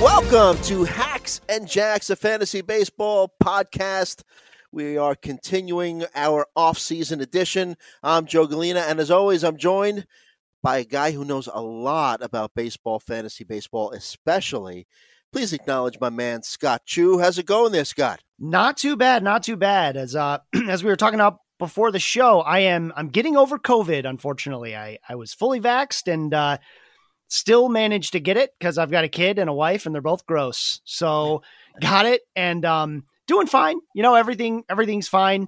Welcome to Hacks and Jacks, a fantasy baseball podcast. We are continuing our off-season edition. I'm Joe Galina, and as always, I'm joined by a guy who knows a lot about baseball, fantasy baseball especially. Please acknowledge my man, Scott Chu. How's it going there, Scott? Not too bad, not too bad. As we were talking about before the show, I'm getting over COVID, unfortunately. I was fully vaxxed and still managed to get it because I've got a kid and a wife and they're both gross. So got it and doing fine. You know, everything's fine.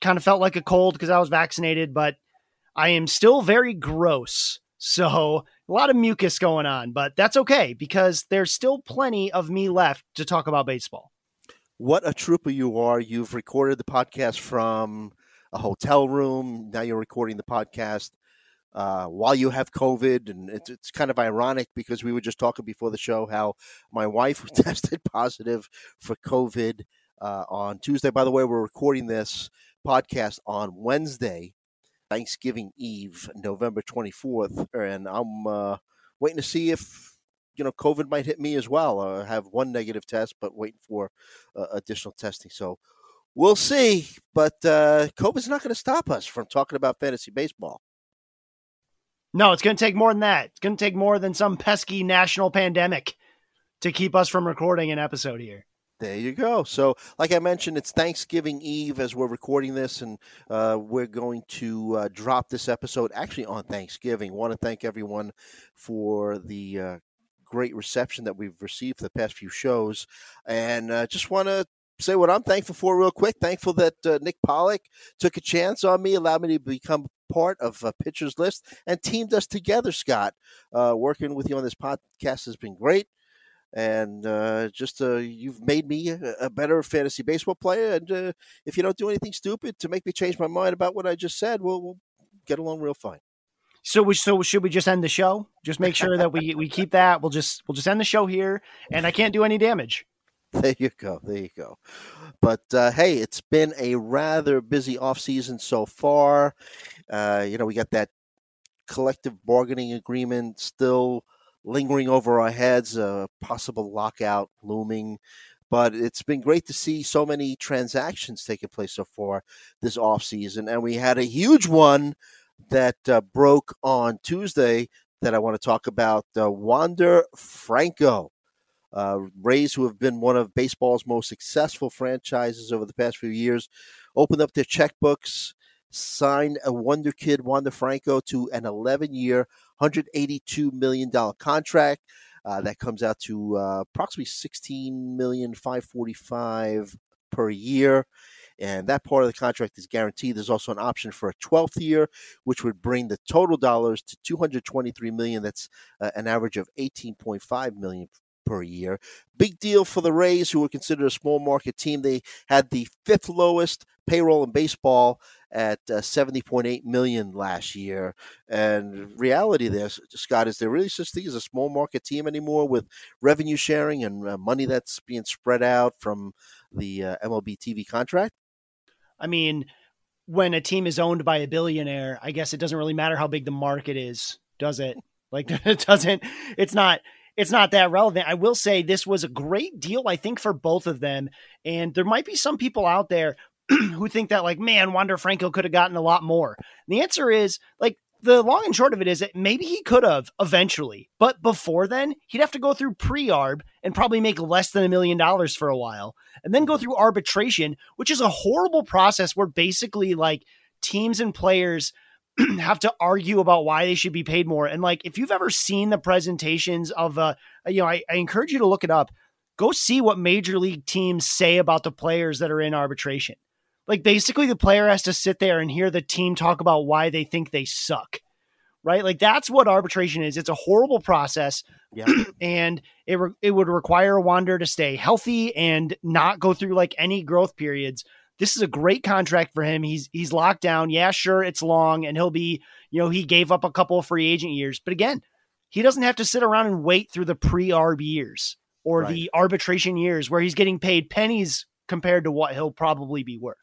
Kind of felt like a cold because I was vaccinated, but I am still very gross. So a lot of mucus going on, but that's okay because there's still plenty of me left to talk about baseball. What a trooper you are. You've recorded the podcast from a hotel room. Now you're recording the podcast while you have COVID, and it's kind of ironic because we were just talking before the show how my wife was tested positive for COVID on Tuesday. By the way, we're recording this podcast on Wednesday, Thanksgiving Eve, November 24th, and I'm waiting to see if COVID might hit me as well. I have one negative test, but waiting for additional testing. So we'll see, but COVID's not going to stop us from talking about fantasy baseball. No, it's going to take more than that. It's going to take more than some pesky national pandemic to keep us from recording an episode here. There you go. So like I mentioned, it's Thanksgiving Eve as we're recording this, and we're going to drop this episode actually on Thanksgiving. I want to thank everyone for the great reception that we've received for the past few shows, and just want to say what I'm thankful for real quick. Thankful that Nick Pollock took a chance on me, allowed me to become part of a pitcher's list, and teamed us together, Scott. Working with you on this podcast has been great. And you've made me a better fantasy baseball player. And if you don't do anything stupid to make me change my mind about what I just said, we'll get along real fine. So should we just end the show? Just make sure that we keep that. We'll just end the show here, and I can't do any damage. There you go. There you go. But, hey, it's been a rather busy offseason so far. We got that collective bargaining agreement still lingering over our heads, a possible lockout looming. But it's been great to see so many transactions taking place so far this offseason. And we had a huge one that broke on Tuesday that I want to talk about, Wander Franco. Rays, who have been one of baseball's most successful franchises over the past few years, opened up their checkbooks, signed a wonder kid, Wander Franco, to an 11-year, $182 million contract. That comes out to approximately $16,545,000 per year. And that part of the contract is guaranteed. There's also an option for a 12th year, which would bring the total dollars to $223 million. That's an average of $18.5 million per year. Big deal for the Rays, who were considered a small market team. They had the fifth lowest payroll in baseball at $70.8 million last year. And reality there, Scott, is there really such thing as a small market team anymore with revenue sharing and money that's being spread out from the MLB TV contract? I mean, when a team is owned by a billionaire, I guess it doesn't really matter how big the market is, does it? Like, it doesn't, it's not that relevant. I will say this was a great deal, I think, for both of them. And there might be some people out there who think that, like, man, Wander Franco could have gotten a lot more. And the answer is, like, the long and short of it is that maybe he could have eventually, but before then he'd have to go through pre-arb and probably make less than $1 million for a while, and then go through arbitration, which is a horrible process where basically, like, teams and players have to argue about why they should be paid more. And, like, if you've ever seen the presentations of, I encourage you to look it up, go see what major league teams say about the players that are in arbitration. Like, basically the player has to sit there and hear the team talk about why they think they suck, right? Like, that's what arbitration is. It's a horrible process. Yeah. And it would require Wander to stay healthy and not go through, like, any growth periods. This is a great contract for him. He's locked down. Yeah, sure. It's long, and he'll be, he gave up a couple of free agent years, but again, he doesn't have to sit around and wait through the pre-arb years or right. the arbitration years where he's getting paid pennies compared to what he'll probably be worth.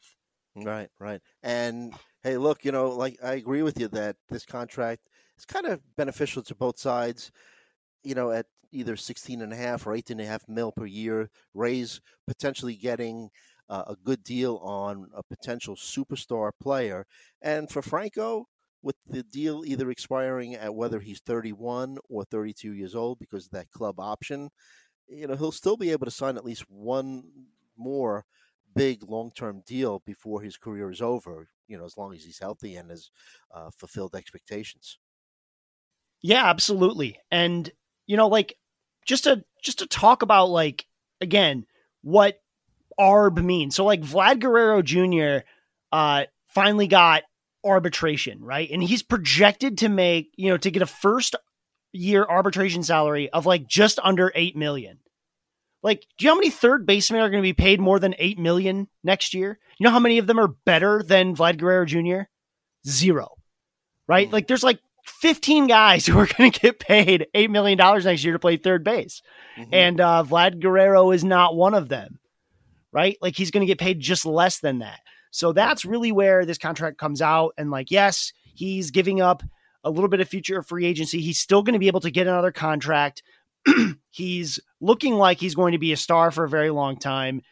Right, right. And hey, look, like, I agree with you that this contract is kind of beneficial to both sides, at either 16.5 or 18.5 mil per year. Rays potentially getting a good deal on a potential superstar player. And for Franco, with the deal either expiring at whether he's 31 or 32 years old because of that club option, he'll still be able to sign at least one more big long-term deal before his career is over, as long as he's healthy and has fulfilled expectations. Yeah, absolutely. And, like, just to talk about, like, again, what ARB means. So, like, Vlad Guerrero Jr. Finally got arbitration, right? And he's projected to make, to get a first year arbitration salary of, like, just under $8 million. Like, do you know how many third basemen are going to be paid more than $8 million next year? You know how many of them are better than Vlad Guerrero Jr.? Zero, right? Mm. Like, there's, like, 15 guys who are going to get paid $8 million next year to play third base. Mm-hmm. And Vlad Guerrero is not one of them, right? Like, he's going to get paid just less than that. So that's really where this contract comes out. And, like, yes, he's giving up a little bit of future free agency. He's still going to be able to get another contract. He's looking like he's going to be a star for a very long time.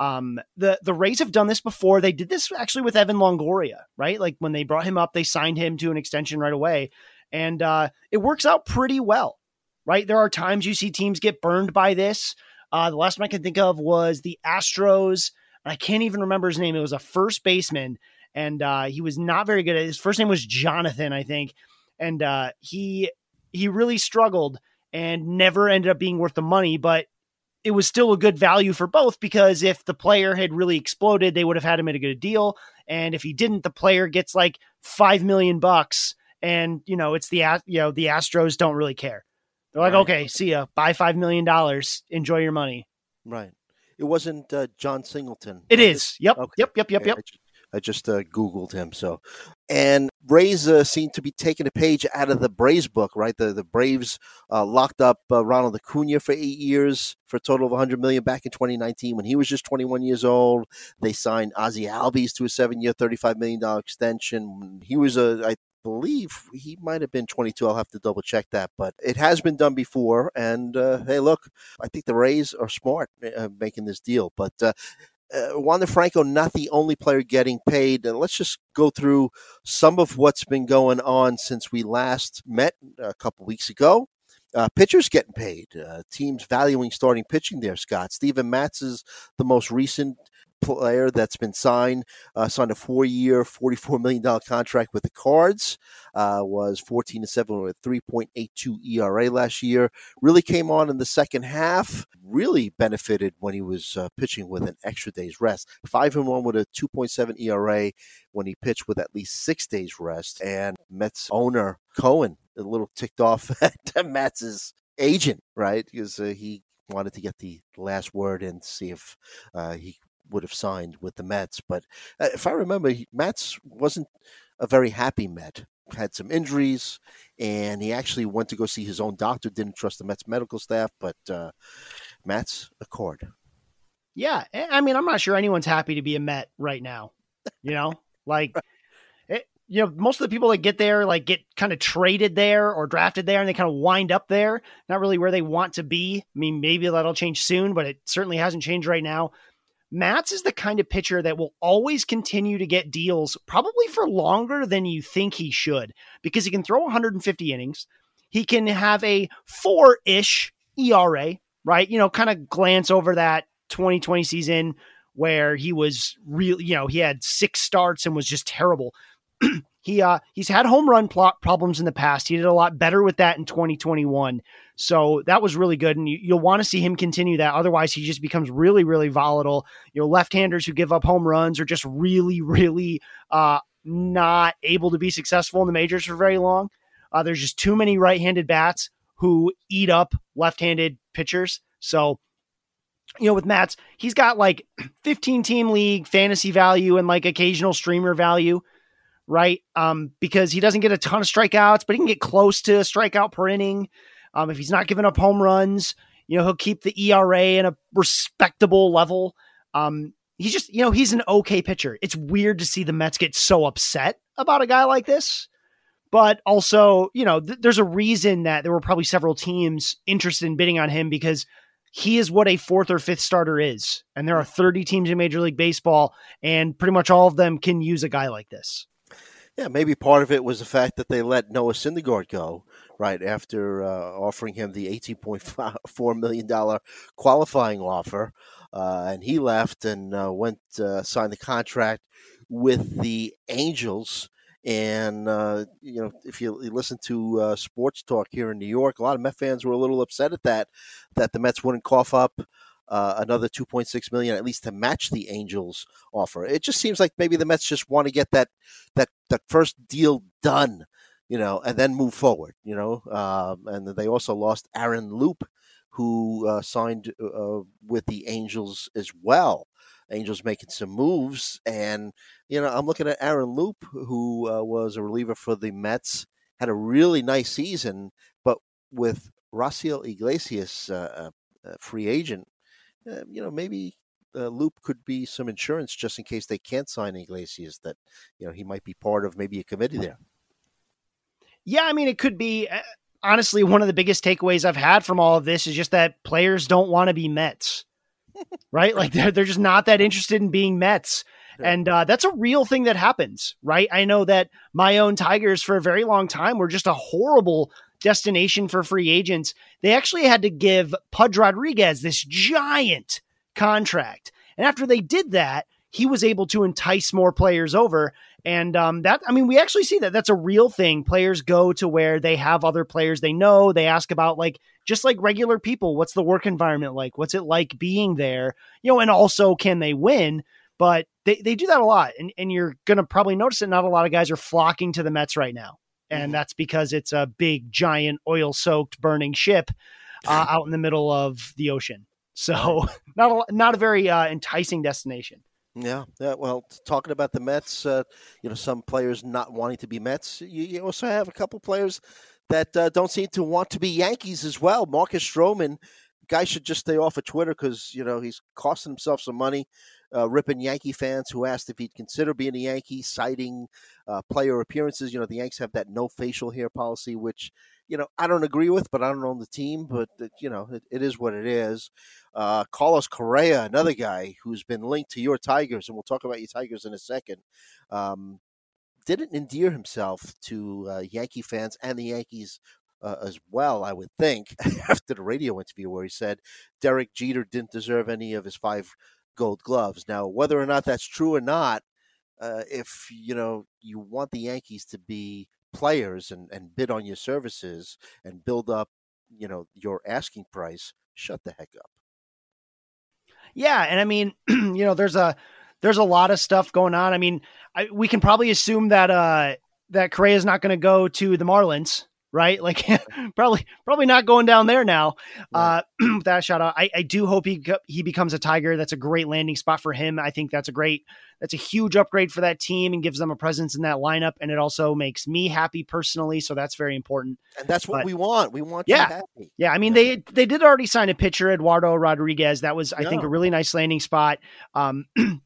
The Rays have done this before. They did this actually with Evan Longoria, right? Like, when they brought him up, they signed him to an extension right away. And it works out pretty well, right? There are times you see teams get burned by this. The last one I can think of was the Astros. I can't even remember his name. It was a first baseman, and he was not very good at it. His first name was Jonathan, I think. And he really struggled and never ended up being worth the money, but it was still a good value for both, because if the player had really exploded, they would have had him at a good deal. And if he didn't, the player gets like $5 million, and it's the Astros don't really care. They're like, right. Okay, see ya, buy $5 million, enjoy your money. Right. It wasn't John Singleton. It is. Yep. Okay. Yep. I just Googled him. So, and Rays seem to be taking a page out of the Braves book, right? The Braves locked up Ronald Acuña for 8 years for a total of $100 million back in 2019 when he was just 21 years old. They signed Ozzie Albies to a 7-year, $35 million extension. He was I believe he might have been 22. I'll have to double check that, but it has been done before. And hey, look, I think the Rays are smart making this deal, but. Wander Franco, not the only player getting paid. Let's just go through some of what's been going on since we last met a couple weeks ago. Pitchers getting paid. Teams valuing starting pitching there, Scott. Steven Matz is the most recent player that's been signed a 4-year, $44 million contract with the Cards, was 14-7 with 3.82 ERA last year. Really came on in the second half, really benefited when he was pitching with an extra day's rest. 5-1 with a 2.7 ERA when he pitched with at least 6 days rest. And Mets owner Cohen, a little ticked off at Matz's agent, right? Because he wanted to get the last word and see if he would have signed with the Mets. But if I remember, Matz wasn't a very happy Met, had some injuries, and he actually went to go see his own doctor, didn't trust the Mets medical staff, but Matz, a Card. Yeah. I mean, I'm not sure anyone's happy to be a Met right now, Like, it, you know, most of the people that get there, like, get kind of traded there or drafted there, and they kind of wind up there. Not really where they want to be. I mean, maybe that'll change soon, but it certainly hasn't changed right now. Matz is the kind of pitcher that will always continue to get deals, probably for longer than you think he should, because he can throw 150 innings. He can have a 4-ish ERA, right? You know, kind of glance over that 2020 season where he was really, you know, he had 6 starts and was just terrible. He's had home run problems in the past. He did a lot better with that in 2021. So that was really good. And you'll want to see him continue that. Otherwise, he just becomes really, really volatile. You know, left-handers who give up home runs are just really, really not able to be successful in the majors for very long. There's just too many right-handed bats who eat up left-handed pitchers. So, you know, with Matz, he's got like 15-team league fantasy value and like occasional streamer value. Right. Because he doesn't get a ton of strikeouts, but he can get close to a strikeout per inning. If he's not giving up home runs, you know, he'll keep the ERA in a respectable level. He's just, you know, he's an okay pitcher. It's weird to see the Mets get so upset about a guy like this, but also, you know, there's a reason that there were probably several teams interested in bidding on him, because he is what a 4th or 5th starter is. And there are 30 teams in Major League Baseball, and pretty much all of them can use a guy like this. Yeah, maybe part of it was the fact that they let Noah Syndergaard go right after offering him the $18.4 million qualifying offer. And he left and went signed the contract with the Angels. And, you know, if you listen to sports talk here in New York, a lot of Met fans were a little upset at that the Mets wouldn't cough up another $2.6 million, at least to match the Angels' offer. It just seems like maybe the Mets just want to get that first deal done, you know, and then move forward, you know. And they also lost Aaron Loup, who signed with the Angels as well. Angels making some moves. And, you know, I'm looking at Aaron Loup, who was a reliever for the Mets, had a really nice season, but with Raisel Iglesias, a free agent, you know, maybe Loup could be some insurance just in case they can't sign Iglesias, that, you know, he might be part of maybe a committee there. Yeah, I mean, it could be. Honestly, one of the biggest takeaways I've had from all of this is just that players don't want to be Mets, right? Like they're just not that interested in being Mets. Sure. And that's a real thing that happens, right? I know that my own Tigers for a very long time were just a horrible destination for free agents. They actually had to give Pudge Rodriguez this giant contract. And after they did that, he was able to entice more players over. And that, I mean, we actually see that that's a real thing. Players go to where they have other players they know. They ask about, like, just like regular people, what's the work environment like? What's it like being there? You know, and also, can they win? But they do that a lot. And you're going to probably notice that not a lot of guys are flocking to the Mets right now. And that's because it's a big, giant, oil-soaked, burning ship out in the middle of the ocean. So not a very enticing destination. Yeah. Well, talking about the Mets, you know, some players not wanting to be Mets. You also have a couple players that don't seem to want to be Yankees as well. Marcus Stroman, guy should just stay off of Twitter because, you know, he's costing himself some money. Ripping Yankee fans who asked if he'd consider being a Yankee, citing player appearances. You know, the Yanks have that no facial hair policy, which, you know, I don't agree with, but I don't own the team. But, you know, it is what it is. Carlos Correa, another guy who's been linked to your Tigers, and we'll talk about your Tigers in a second, didn't endear himself to Yankee fans and the Yankees as well, I would think, after the radio interview where he said Derek Jeter didn't deserve any of his 5 Gold Gloves. Now, whether or not that's true or not, if you know you want the Yankees to be players and bid on your services and build up, you know, your asking price, shut the heck up. Yeah, and I mean, you know, there's a lot of stuff going on. I mean, we can probably assume that that Correa is not going to go to the Marlins, right? Like probably not going down there now. With that shout out, I do hope he becomes a Tiger. That's a great landing spot for him. I think that's a huge upgrade for that team and gives them a presence in that lineup. And it also makes me happy personally. So that's very important. And that's what we want. We want you happy. Yeah. I mean, they did already sign a pitcher, Eduardo Rodriguez. That was, I think, a really nice landing spot.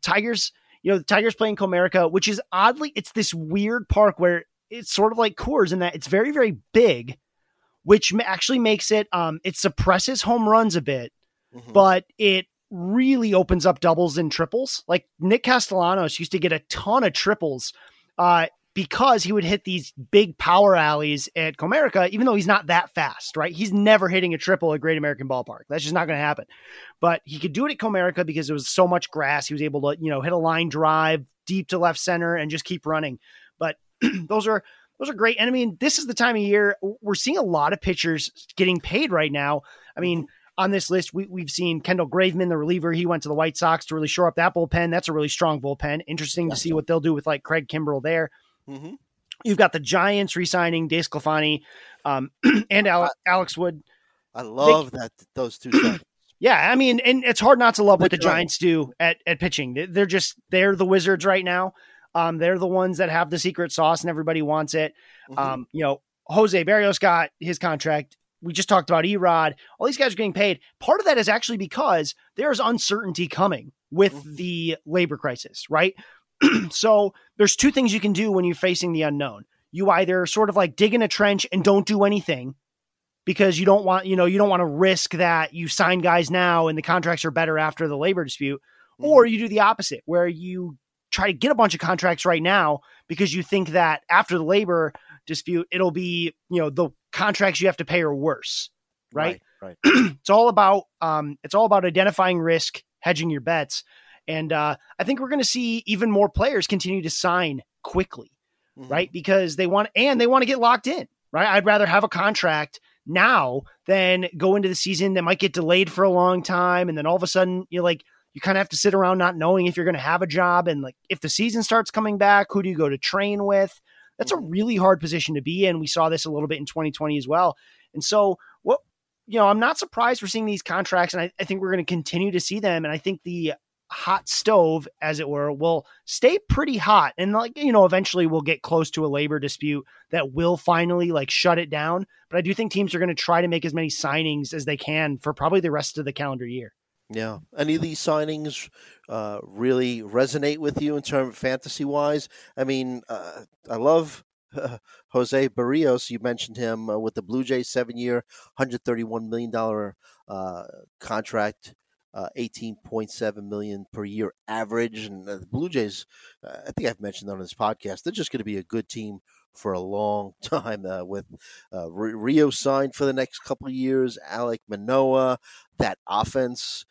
Tigers, you know, the Tigers playing Comerica, which is oddly, it's this weird park where it's sort of like Coors in that it's very, very big, which actually makes it, it suppresses home runs a bit, mm-hmm. but it really opens up doubles and triples. Like Nick Castellanos used to get a ton of triples because he would hit these big power alleys at Comerica, even though he's not that fast, right? He's never hitting a triple at Great American Ballpark. That's just not going to happen. But he could do it at Comerica because there was so much grass. He was able to, you know, hit a line drive deep to left center and just keep running. But those are great. And I mean, this is the time of year we're seeing a lot of pitchers getting paid right now. I mean, on this list, we've seen Kendall Graveman, the reliever. He went to the White Sox to really shore up that bullpen. That's a really strong bullpen. Interesting to see what they'll do with like Craig Kimbrell there. Mm-hmm. You've got the Giants re-signing DeSclafani and Alex Wood. I love that those two guys. Yeah, I mean, and it's hard not to love what the Giants do at pitching. They're the Wizards right now. They're the ones that have the secret sauce and everybody wants it. Mm-hmm. You know, Jose Berrios got his contract. We just talked about Erod. All these guys are getting paid. Part of that is actually because there's uncertainty coming with mm-hmm. the labor crisis, right? So there's two things you can do when you're facing the unknown. You either sort of like dig in a trench and don't do anything because you don't want, you know, you don't want to risk that you sign guys now and the contracts are better after the labor dispute, mm-hmm. or you do the opposite where you try to get a bunch of contracts right now because you think that after the labor dispute, it'll be, you know, the contracts you have to pay are worse. Right. It's all about identifying risk, hedging your bets. And I think we're going to see even more players continue to sign quickly, mm-hmm. right? Because they want to get locked in, right? I'd rather have a contract now than go into the season that might get delayed for a long time. And then all of a sudden you're like, you kind of have to sit around not knowing if you're going to have a job. And like, if the season starts coming back, who do you go to train with? That's mm-hmm. a really hard position to be in. We saw this a little bit in 2020 as well. And so I'm not surprised we're seeing these contracts, and I think we're going to continue to see them. And I think the hot stove, as it were, will stay pretty hot, and like, you know, eventually we'll get close to a labor dispute that will finally like shut it down. But I do think teams are going to try to make as many signings as they can for probably the rest of the calendar year. Yeah, any of these signings really resonate with you in terms of fantasy wise? I mean, I love Jose Berrios. You mentioned him with the Blue Jays, 7-year, $131 million contract. $18.7 million per year average. And the Blue Jays, I think I've mentioned on this podcast, they're just going to be a good team for a long time with Rio signed for the next couple of years, Alek Manoah, that offense,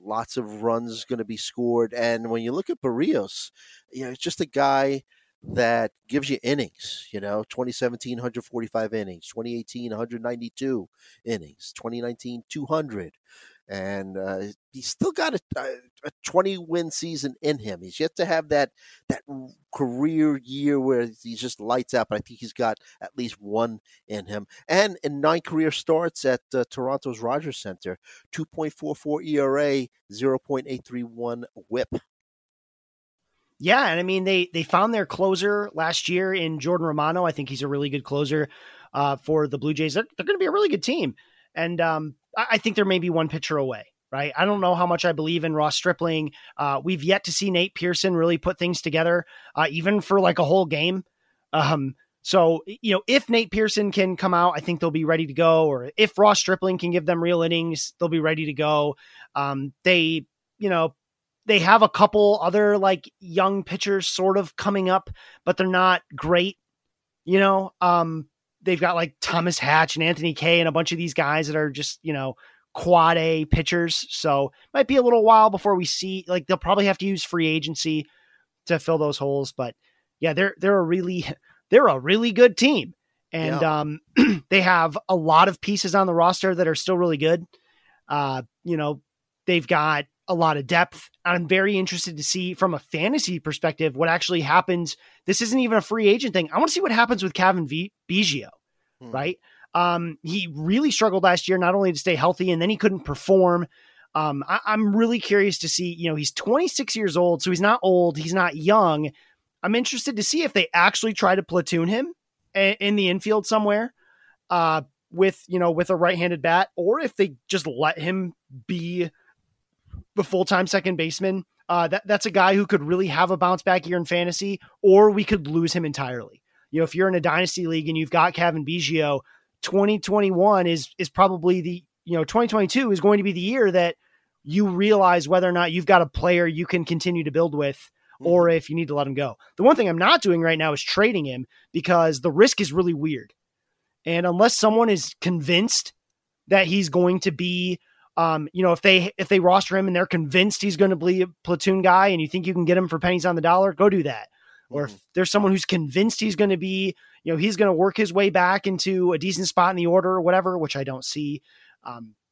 lots of runs going to be scored. And when you look at Berrios, you know, it's just a guy that gives you innings, you know, 2017, 145 innings, 2018, 192 innings, 2019, 200. And he's still got a 20-win season in him. He's yet to have that career year where he just lights out, but I think he's got at least one in him. And in 9 career starts at Toronto's Rogers Center, 2.44 ERA, 0.831 whip. Yeah, and I mean, they found their closer last year in Jordan Romano. I think he's a really good closer for the Blue Jays. They're going to be a really good team. And I think there may be one pitcher away, right? I don't know how much I believe in Ross Stripling. We've yet to see Nate Pearson really put things together, even for like a whole game. So, you know, if Nate Pearson can come out, I think they'll be ready to go. Or if Ross Stripling can give them real innings, they'll be ready to go. They have a couple other like young pitchers sort of coming up, but they're not great, you know? They've got like Thomas Hatch and Anthony Kay and a bunch of these guys that are just, you know, quad A pitchers. So it might be a little while before we see, like, they'll probably have to use free agency to fill those holes. But yeah, they're a really good team. And yeah. They have a lot of pieces on the roster that are still really good. You know, they've got a lot of depth. I'm very interested to see from a fantasy perspective what actually happens. This isn't even a free agent thing. I want to see what happens with Cavan Biggio, right? He really struggled last year, not only to stay healthy, and then he couldn't perform. I'm really curious to see, you know, he's 26 years old, so he's not old. He's not young. I'm interested to see if they actually try to platoon him in the infield somewhere with a right-handed bat, or if they just let him be the full-time second baseman. That's a guy who could really have a bounce back year in fantasy, or we could lose him entirely. You know, if you're in a dynasty league and you've got Cavan Biggio, 2021 is probably the, you know, 2022 is going to be the year that you realize whether or not you've got a player you can continue to build with, or if you need to let him go. The one thing I'm not doing right now is trading him, because the risk is really weird. And unless someone is convinced that he's going to be, if they roster him and they're convinced he's going to be a platoon guy and you think you can get him for pennies on the dollar, go do that. Or if there's someone who's convinced he's going to be, you know, he's going to work his way back into a decent spot in the order or whatever, which I don't see,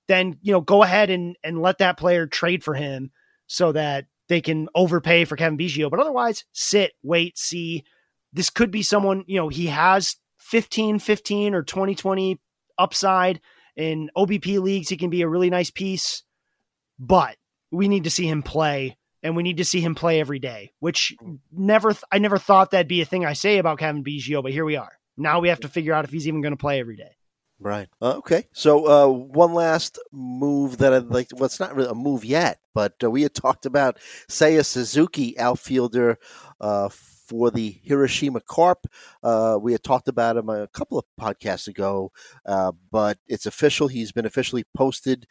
then, you know, go ahead and let that player trade for him so that they can overpay for Cavan Biggio. But otherwise, sit, wait, see. This could be someone, you know, he has 15 or 20-20 upside. In OBP leagues, he can be a really nice piece, but we need to see him play, and we need to see him play every day, which I never thought that'd be a thing I say about Cavan Biggio, but here we are. Now we have to figure out if he's even going to play every day. Right. Okay. So one last move that I'd like to, well, it's not really a move yet, but we had talked about Seiya Suzuki, outfielder for the Hiroshima Carp. We had talked about him a couple of podcasts ago, but it's official. He's been officially posted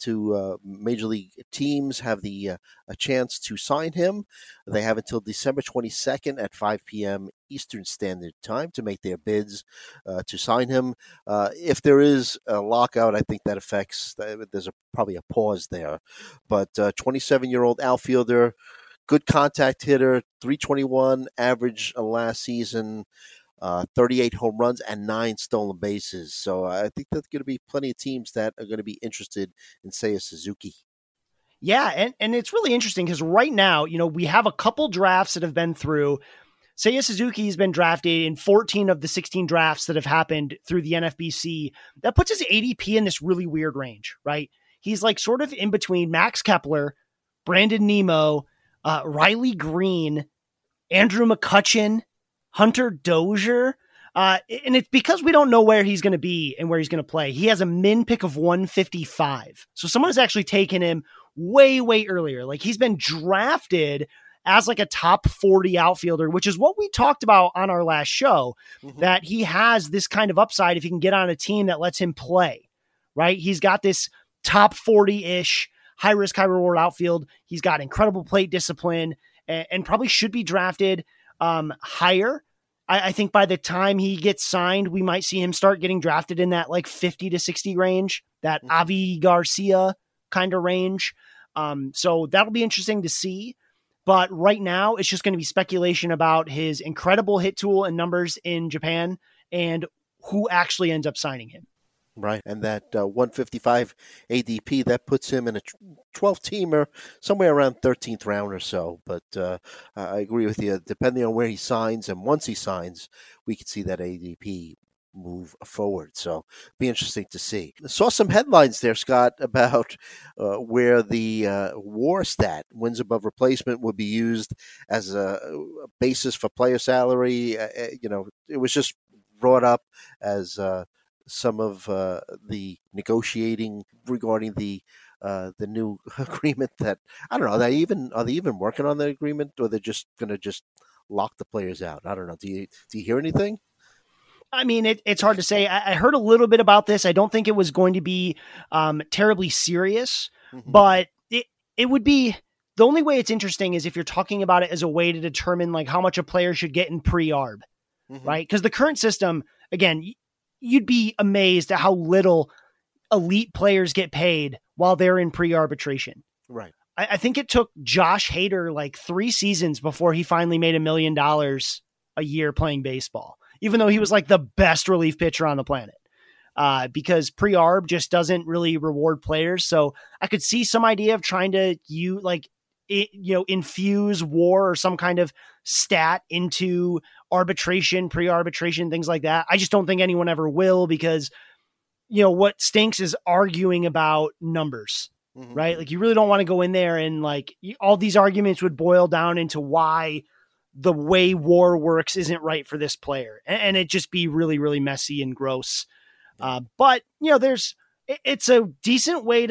to major league teams, have the a chance to sign him. They have until December 22nd at 5 p.m. Eastern Standard Time to make their bids to sign him. If there is a lockout, I think that affects, there's probably a pause there. But 27-year-old outfielder, good contact hitter, 321 average last season, 38 home runs and 9 stolen bases. So I think that's going to be plenty of teams that are going to be interested in Seiya Suzuki. Yeah, and it's really interesting because right now, you know, we have a couple drafts that have been through. Seiya Suzuki has been drafted in 14 of the 16 drafts that have happened through the NFBC. That puts his ADP in this really weird range, right? He's like sort of in between Max Kepler, Brandon Nemo, Riley Green, Andrew McCutchen, Hunter Dozier. And it's because we don't know where he's going to be and where he's going to play. He has a min pick of 155. So someone has actually taken him way earlier. Like he's been drafted as like a top 40 outfielder, which is what we talked about on our last show, that he has this kind of upside if he can get on a team that lets him play, right? He's got this top 40-ish high risk, high reward outfield. He's got incredible plate discipline and probably should be drafted higher. I think by the time he gets signed, we might see him start getting drafted in that like 50 to 60 range, that Avi Garcia kind of range. So that'll be interesting to see. But right now it's just going to be speculation about his incredible hit tool and numbers in Japan and who actually ends up signing him. Right. And that 155 ADP, that puts him in a 12-teamer, somewhere around 13th round or so. But I agree with you. Depending on where he signs and once he signs, we could see that ADP move forward. So be interesting to see. I saw some headlines there, Scott, about where the WAR stat, wins above replacement, would be used as a basis for player salary. You know, it was just brought up as some of the negotiating regarding the new agreement that, I don't know, are they even working on the agreement, or they're just going to just lock the players out? I don't know. Do you hear anything? I mean, it's hard to say. I heard a little bit about this. I don't think it was going to be terribly serious, but it would be, the only way it's interesting is if you're talking about it as a way to determine like how much a player should get in pre-arb, right? Because the current system, again, you'd be amazed at how little elite players get paid while they're in pre-arbitration. Right. I think it took Josh Hader like 3 seasons before he finally made $1 million a year playing baseball, even though he was like the best relief pitcher on the planet, because pre-arb just doesn't really reward players. So I could see some idea of trying to infuse WAR or some kind of stat into arbitration, pre-arbitration, things like that. I just don't think anyone ever will, because, you know, what stinks is arguing about numbers, right? Like you really don't want to go in there and like all these arguments would boil down into why the way WAR works isn't right for this player. And it'd just be really, really messy and gross. But, you know, it's a decent way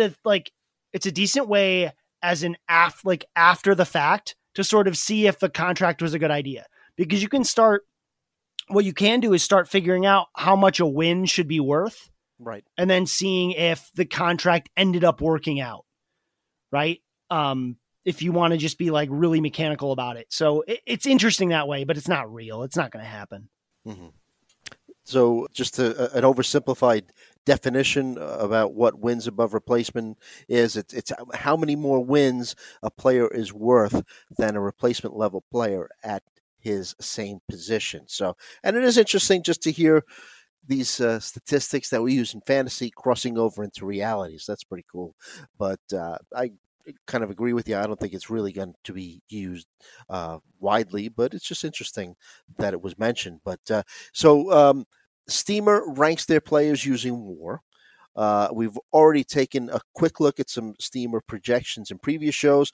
as an after the fact to sort of see if the contract was a good idea, because you can start, what you can do is start figuring out how much a win should be worth. Right. And then seeing if the contract ended up working out. Right. If you want to just be like really mechanical about it. So it's interesting that way, but it's not real. It's not going to happen. Mm-hmm. So just an oversimplified definition about what wins above replacement is. It's how many more wins a player is worth than a replacement level player at his same position. So, and it is interesting just to hear these statistics that we use in fantasy crossing over into realities. That's pretty cool. But I kind of agree with you. I don't think it's really going to be used widely, but it's just interesting that it was mentioned. But so Steamer ranks their players using WAR. We've already taken a quick look at some Steamer projections in previous shows.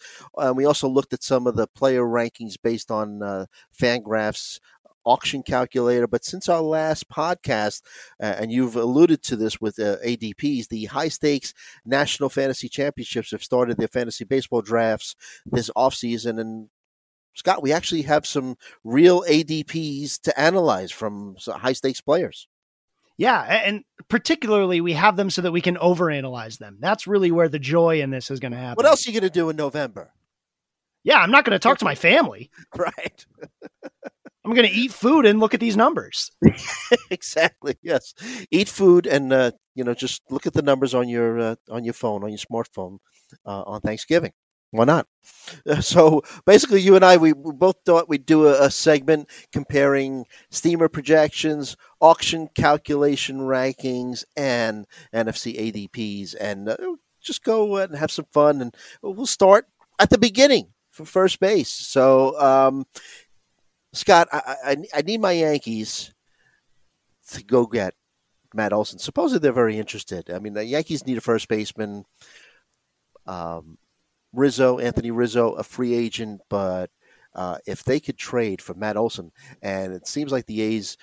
We also looked at some of the player rankings based on Fangraph's auction calculator. But since our last podcast, and you've alluded to this with ADPs, the high stakes National Fantasy Championships have started their fantasy baseball drafts this offseason. And Scott, we actually have some real ADPs to analyze from high stakes players. Yeah, and particularly we have them so that we can overanalyze them. That's really where the joy in this is going to happen. What else are you going to do in November? Yeah, I'm not going to talk to my family. Right. I'm going to eat food and look at these numbers. Exactly. Yes. Eat food and, just look at the numbers on your phone, on your smartphone on Thanksgiving. Why not? So basically you and I, we both thought we'd do a segment comparing Steamer projections, auction calculation rankings, and NFC ADPs, and just go and have some fun. And we'll start at the beginning from first base. So, Scott, I need my Yankees to go get Matt Olson. Supposedly they're very interested. I mean, the Yankees need a first baseman. Anthony Rizzo, a free agent, but if they could trade for Matt Olson, and it seems like the A's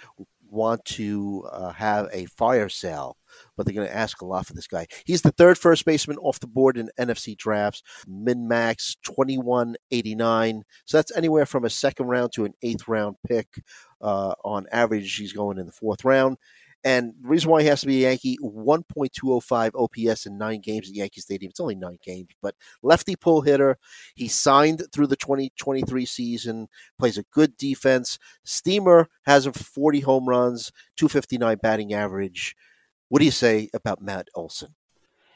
want to have a fire sale, but they're going to ask a lot for this guy. He's the third first baseman off the board in NFC drafts, min-max 2189. So that's anywhere from a second round to an eighth round pick. On average, he's going in the fourth round. And the reason why he has to be a Yankee, 1.205 OPS in 9 games at Yankee Stadium. It's only 9 games, but lefty pull hitter. He signed through the 2023 season, plays a good defense. Steamer has him for 40 home runs, 259 batting average. What do you say about Matt Olson?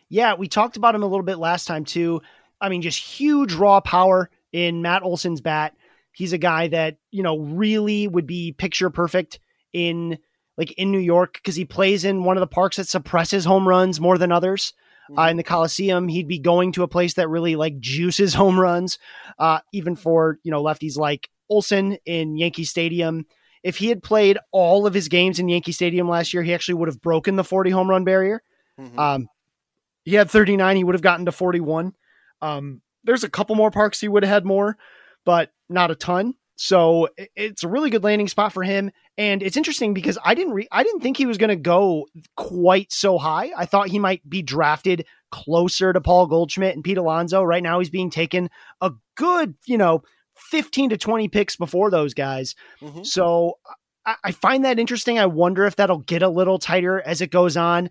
Yeah, we talked about him a little bit last time too. I mean, just huge raw power in Matt Olson's bat. He's a guy that, really would be picture perfect in New York, because he plays in one of the parks that suppresses home runs more than others. Mm-hmm. In the Coliseum, he'd be going to a place that really juices home runs, even for, lefties like Olson in Yankee Stadium. If he had played all of his games in Yankee Stadium last year, he actually would have broken the 40 home run barrier. Mm-hmm. He had 39. He would have gotten to 41. There's a couple more parks he would have had more, but not a ton. So it's a really good landing spot for him. And it's interesting because I didn't think he was going to go quite so high. I thought he might be drafted closer to Paul Goldschmidt and Pete Alonso. Right now he's being taken a good, 15 to 20 picks before those guys. Mm-hmm. So I find that interesting. I wonder if that'll get a little tighter as it goes on,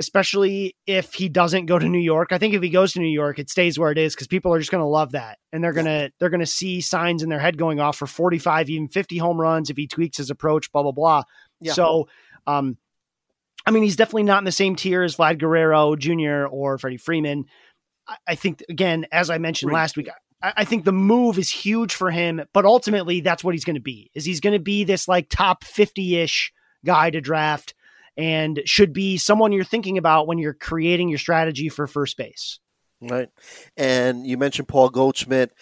especially if he doesn't go to New York. I think if he goes to New York, it stays where it is, because people are just going to love that. And they're going to see signs in their head going off for 45, even 50 home runs if he tweaks his approach, blah, blah, blah. Yeah. So, he's definitely not in the same tier as Vlad Guerrero Jr. or Freddie Freeman. I think, again, as I mentioned last week, I think the move is huge for him, but ultimately that's what he's going to be, is he's going to be this top 50-ish guy to draft, and should be someone you're thinking about when you're creating your strategy for first base. Right. And you mentioned Paul Goldschmidt,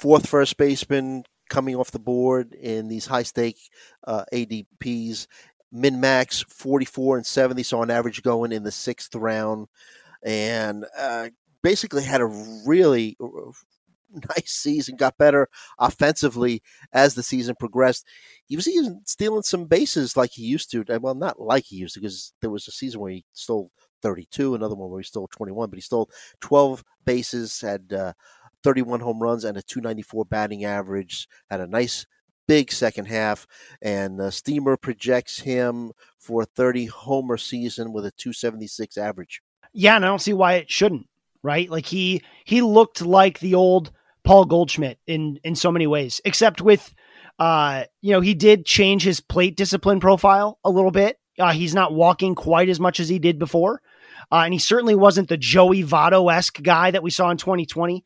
fourth first baseman coming off the board in these high-stake ADPs, min-max 44 and 70, so on average going in the sixth round, and basically had a really nice season, got better offensively as the season progressed. He was even stealing some bases like he used to. Well, not like he used to, because there was a season where he stole 32, another one where he stole 21, but he stole 12 bases, had 31 home runs and a .294 batting average, had a nice big second half, and Steamer projects him for a 30-homer season with a .276 average. Yeah, and I don't see why it shouldn't, right? Like he looked like the old Paul Goldschmidt in so many ways, except with, he did change his plate discipline profile a little bit. He's not walking quite as much as he did before. And he certainly wasn't the Joey Votto-esque guy that we saw in 2020.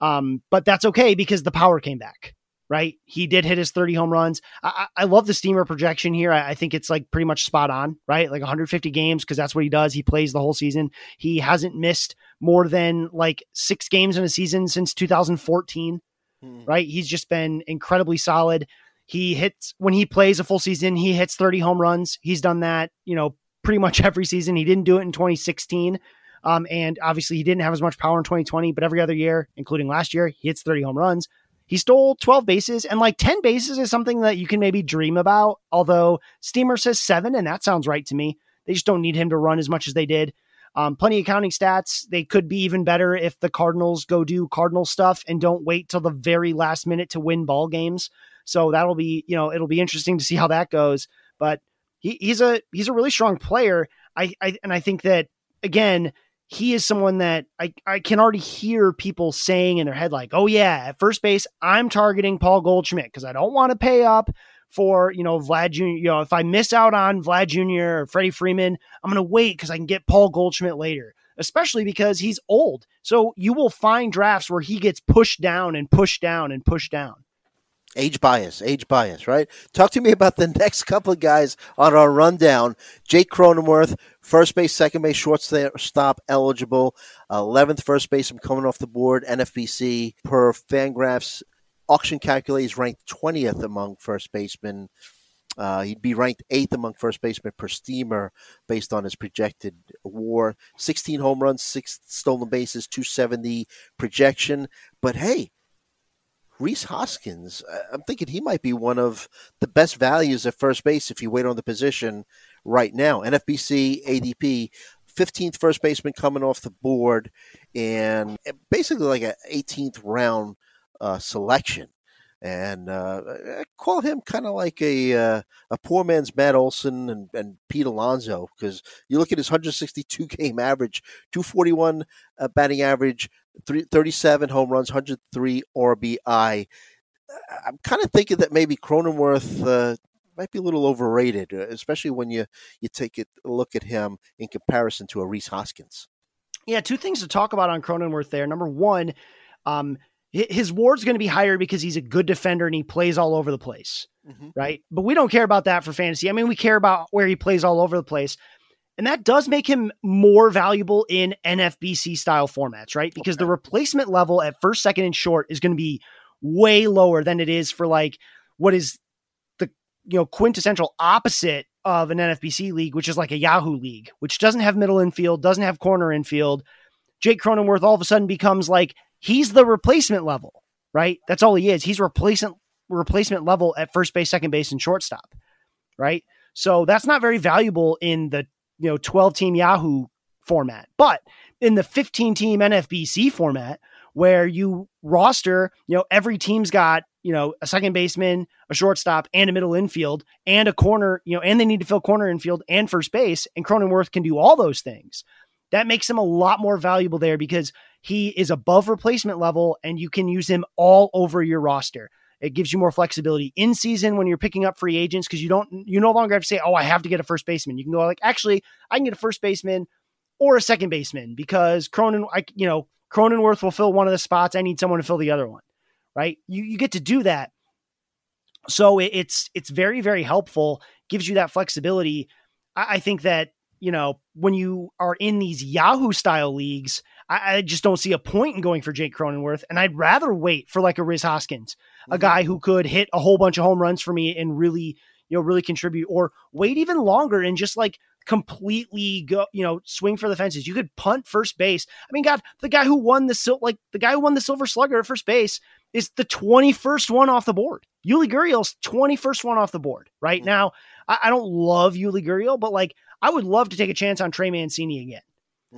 But that's okay because the power came back, right? He did hit his 30 home runs. I love the Steamer projection here. I think it's like pretty much spot on, right? Like 150 games, because that's what he does. He plays the whole season. He hasn't missed more than like 6 games in a season since 2014, right? He's just been incredibly solid. He hits when he plays a full season, he hits 30 home runs. He's done that, pretty much every season. He didn't do it in 2016. And obviously he didn't have as much power in 2020, but every other year, including last year, he hits 30 home runs. He stole 12 bases, and like 10 bases is something that you can maybe dream about. Although Steamer says 7, and that sounds right to me. They just don't need him to run as much as they did. Plenty of counting stats. They could be even better if the Cardinals go do Cardinal stuff and don't wait till the very last minute to win ball games. So that'll be, it'll be interesting to see how that goes, but he's a really strong player. And I think that again, he is someone that I can already hear people saying in their head, like, oh yeah, at first base, I'm targeting Paul Goldschmidt because I don't want to pay up for, Vlad Jr. If I miss out on Vlad Jr. or Freddie Freeman, I'm going to wait because I can get Paul Goldschmidt later, especially because he's old. So you will find drafts where he gets pushed down and pushed down and pushed down. Age bias, right? Talk to me about the next couple of guys on our rundown. Jake Cronenworth, first base, second base, shortstop eligible. 11th first base, I'm coming off the board. NFBC per Fangraphs auction calculators ranked 20th among first basemen. He'd be ranked 8th among first basemen per Steamer based on his projected WAR. 16 home runs, 6 stolen bases, .270 projection. But hey, Reese Hoskins, I'm thinking he might be one of the best values at first base if you wait on the position right now. NFBC, ADP, 15th first baseman coming off the board, and basically like an 18th round selection. And I call him kind of like a poor man's Matt Olson and Pete Alonso, because you look at his 162-game average, .241 batting average, 37 home runs, 103 RBI. I'm kind of thinking that maybe Cronenworth might be a little overrated, especially when you take a look at him in comparison to a Reese Hoskins. Yeah, 2 things to talk about on Cronenworth there. Number one, his WAR's going to be higher because he's a good defender and he plays all over the place, right? But we don't care about that for fantasy. I mean, we care about where he plays all over the place. And that does make him more valuable in NFBC style formats, right? Because the replacement level at first, second, and short is going to be way lower than it is for like what is the quintessential opposite of an NFBC league, which is like a Yahoo league, which doesn't have middle infield, doesn't have corner infield. Jake Cronenworth all of a sudden becomes like he's the replacement level, right? That's all he is. He's replacement level at first base, second base, and shortstop, right? So that's not very valuable in the 12-team Yahoo format. But in the 15-team NFBC format, where you roster, every team's got, a second baseman, a shortstop, and a middle infield, and a corner, and they need to fill corner infield and first base, and Cronenworth can do all those things. That makes him a lot more valuable there because he is above replacement level, and you can use him all over your roster. It gives you more flexibility in season when you're picking up free agents, because you no longer have to say, oh, I have to get a first baseman. You can go like, actually, I can get a first baseman or a second baseman because Cronenworth will fill one of the spots. I need someone to fill the other one, right? You get to do that. So it's very, very helpful. Gives you that flexibility. I think that, when you are in these Yahoo style leagues, I just don't see a point in going for Jake Cronenworth. And I'd rather wait for like a Riz Hoskins, a guy who could hit a whole bunch of home runs for me and really, really contribute, or wait even longer and just like completely go, swing for the fences. You could punt first base. I mean, God, the guy who won the Silver Slugger at first base is the 21st one off the board. Yuli Gurriel's 21st one off the board right now. I don't love Yuli Gurriel, but like, I would love to take a chance on Trey Mancini again.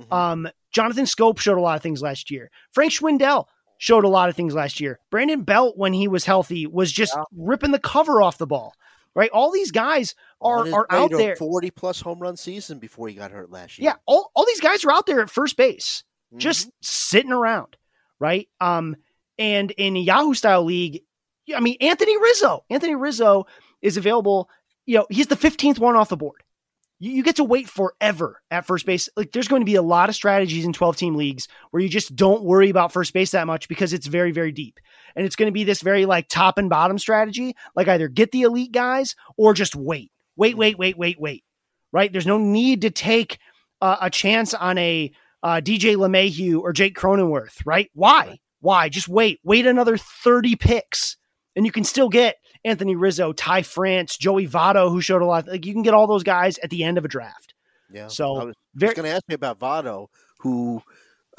Mm-hmm. Jonathan Scope showed a lot of things last year. Frank Schwindel showed a lot of things last year. Brandon Belt, when he was healthy, was just ripping the cover off the ball. Right, all these guys are out there. 40-plus home run season before he got hurt last year. Yeah, all these guys are out there at first base, mm-hmm. just sitting around, right? And in a Yahoo style league, I mean, Anthony Rizzo is available. You know, he's the 15th one off the board. You get to wait forever at first base. Like, there's going to be a lot of strategies in 12-team leagues where you just don't worry about first base that much because it's very, very deep. And it's going to be this very like top and bottom strategy, like either get the elite guys or just wait, right? There's no need to take a chance on a DJ LeMahieu or Jake Cronenworth, right? Why? Just wait another 30 picks and you can still get Anthony Rizzo, Ty France, Joey Votto, who showed a lot. Like, you can get all those guys at the end of a draft. Yeah. So I was going to ask me about Votto, who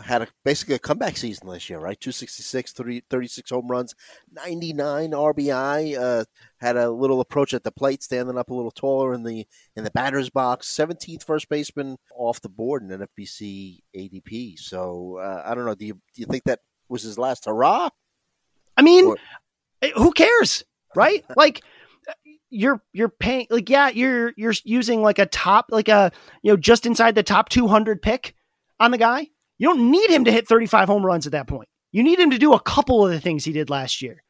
had basically a comeback season last year, right? 266, 36 home runs, 99 RBI, had a little approach at the plate, standing up a little taller in the batter's box, 17th first baseman off the board in an FBC ADP. So I don't know. Do you think that was his last hurrah? I mean, who cares? Right? Like you're paying, like, yeah, you're using like a top, like a, you know, just inside the top 200 pick on the guy. You don't need him to hit 35 home runs at that point. You need him to do a couple of the things he did last year.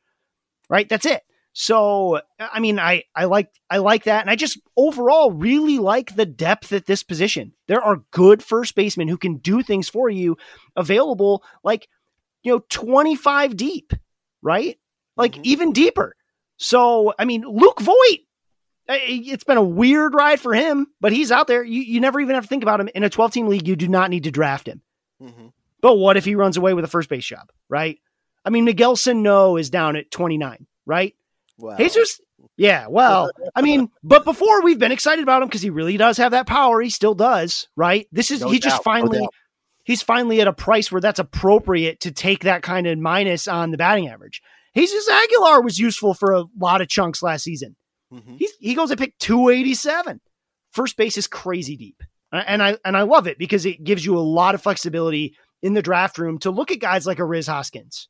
Right. That's it. So, I mean, I like that. And I just overall really like the depth at this position. There are good first basemen who can do things for you available, like, you know, 25 deep, right? Like mm-hmm. even deeper. So, I mean, Luke Voit, it's been a weird ride for him, but he's out there. You never even have to think about him. In a 12-team league, you do not need to draft him. Mm-hmm. But what if he runs away with a first base job, right? I mean, Miguel Sano is down at 29, right? Wow. Jesus, yeah, well, I mean, but before we've been excited about him because he really does have that power. He still does, right? This is, he's finally at a price where that's appropriate to take that kind of minus on the batting average. Jesus Aguilar was useful for a lot of chunks last season. Mm-hmm. He goes to pick 287. First base is crazy deep. And I love it because it gives you a lot of flexibility in the draft room to look at guys like a Reese Hoskins,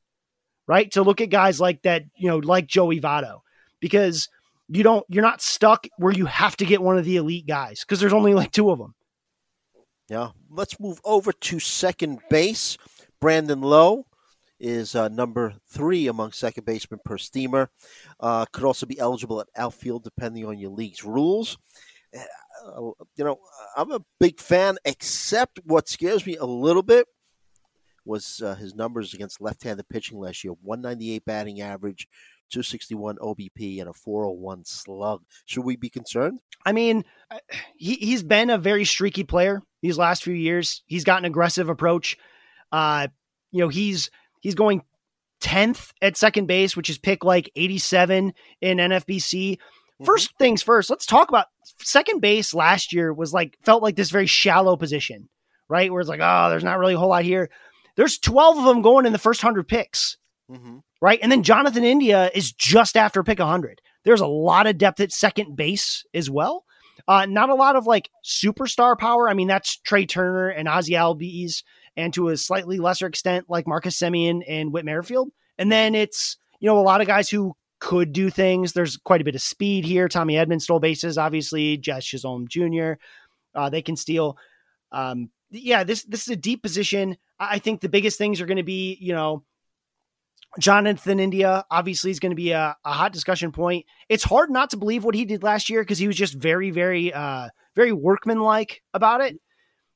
right? To look at guys like that, you know, like Joey Votto, because you're not stuck where you have to get one of the elite guys because there's only like two of them. Yeah. Let's move over to second base. Brandon Lowe is number 3 among second basemen per Steamer. Could also be eligible at outfield depending on your league's rules. You know, I'm a big fan, except what scares me a little bit was his numbers against left-handed pitching last year. 198 batting average, 261 OBP, and a 401 slug. Should we be concerned? I mean, he's been a very streaky player these last few years. He's got an aggressive approach. You know, He's going 10th at second base, which is pick like 87 in NFBC. Mm-hmm. First things first, let's talk about second base. Last year was like, felt like this very shallow position, right? Where it's like, oh, there's not really a whole lot here. There's 12 of them going in the first 100 picks, mm-hmm. right? And then Jonathan India is just after pick 100. There's a lot of depth at second base as well. Not a lot of like superstar power. I mean, that's Trey Turner and Ozzy Albies, and to a slightly lesser extent, like Marcus Semien and Whit Merrifield. And then it's, you know, a lot of guys who could do things. There's quite a bit of speed here. Tommy Edman stole bases, obviously. Jazz Chisholm Jr. They can steal. This is a deep position. I think the biggest things are going to be, you know, Jonathan India obviously is going to be a hot discussion point. It's hard not to believe what he did last year because he was just very, very, very workmanlike about it.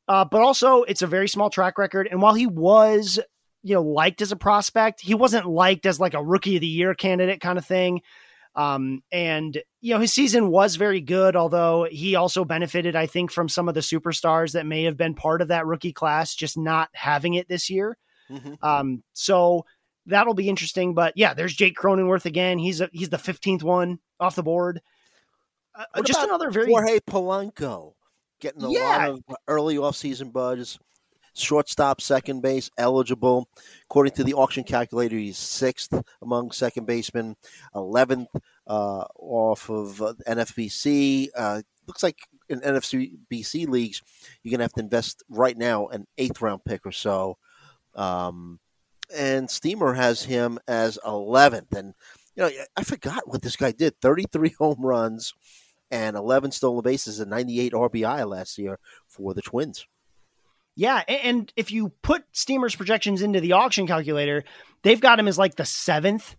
But also it's a very small track record. And while he was, you know, liked as a prospect, he wasn't liked as like a rookie of the year candidate kind of thing. And, you know, his season was very good, although he also benefited, I think, from some of the superstars that may have been part of that rookie class, just not having it this year. Mm-hmm. So that'll be interesting, but yeah, there's Jake Cronenworth again. He's the 15th one off the board. Just another very Jorge Polanco. Getting a lot of early offseason buzz, shortstop, second base, eligible. According to the auction calculator, he's 6th among second basemen, 11th off of NFBC. looks like in NFBC leagues, you're going to have to invest right now an 8th round pick or so. And Steamer has him as 11th. And, you know, I forgot what this guy did. 33 home runs and 11 stolen bases and 98 RBI last year for the Twins. Yeah, and if you put Steamer's projections into the auction calculator, they've got him as like the 7th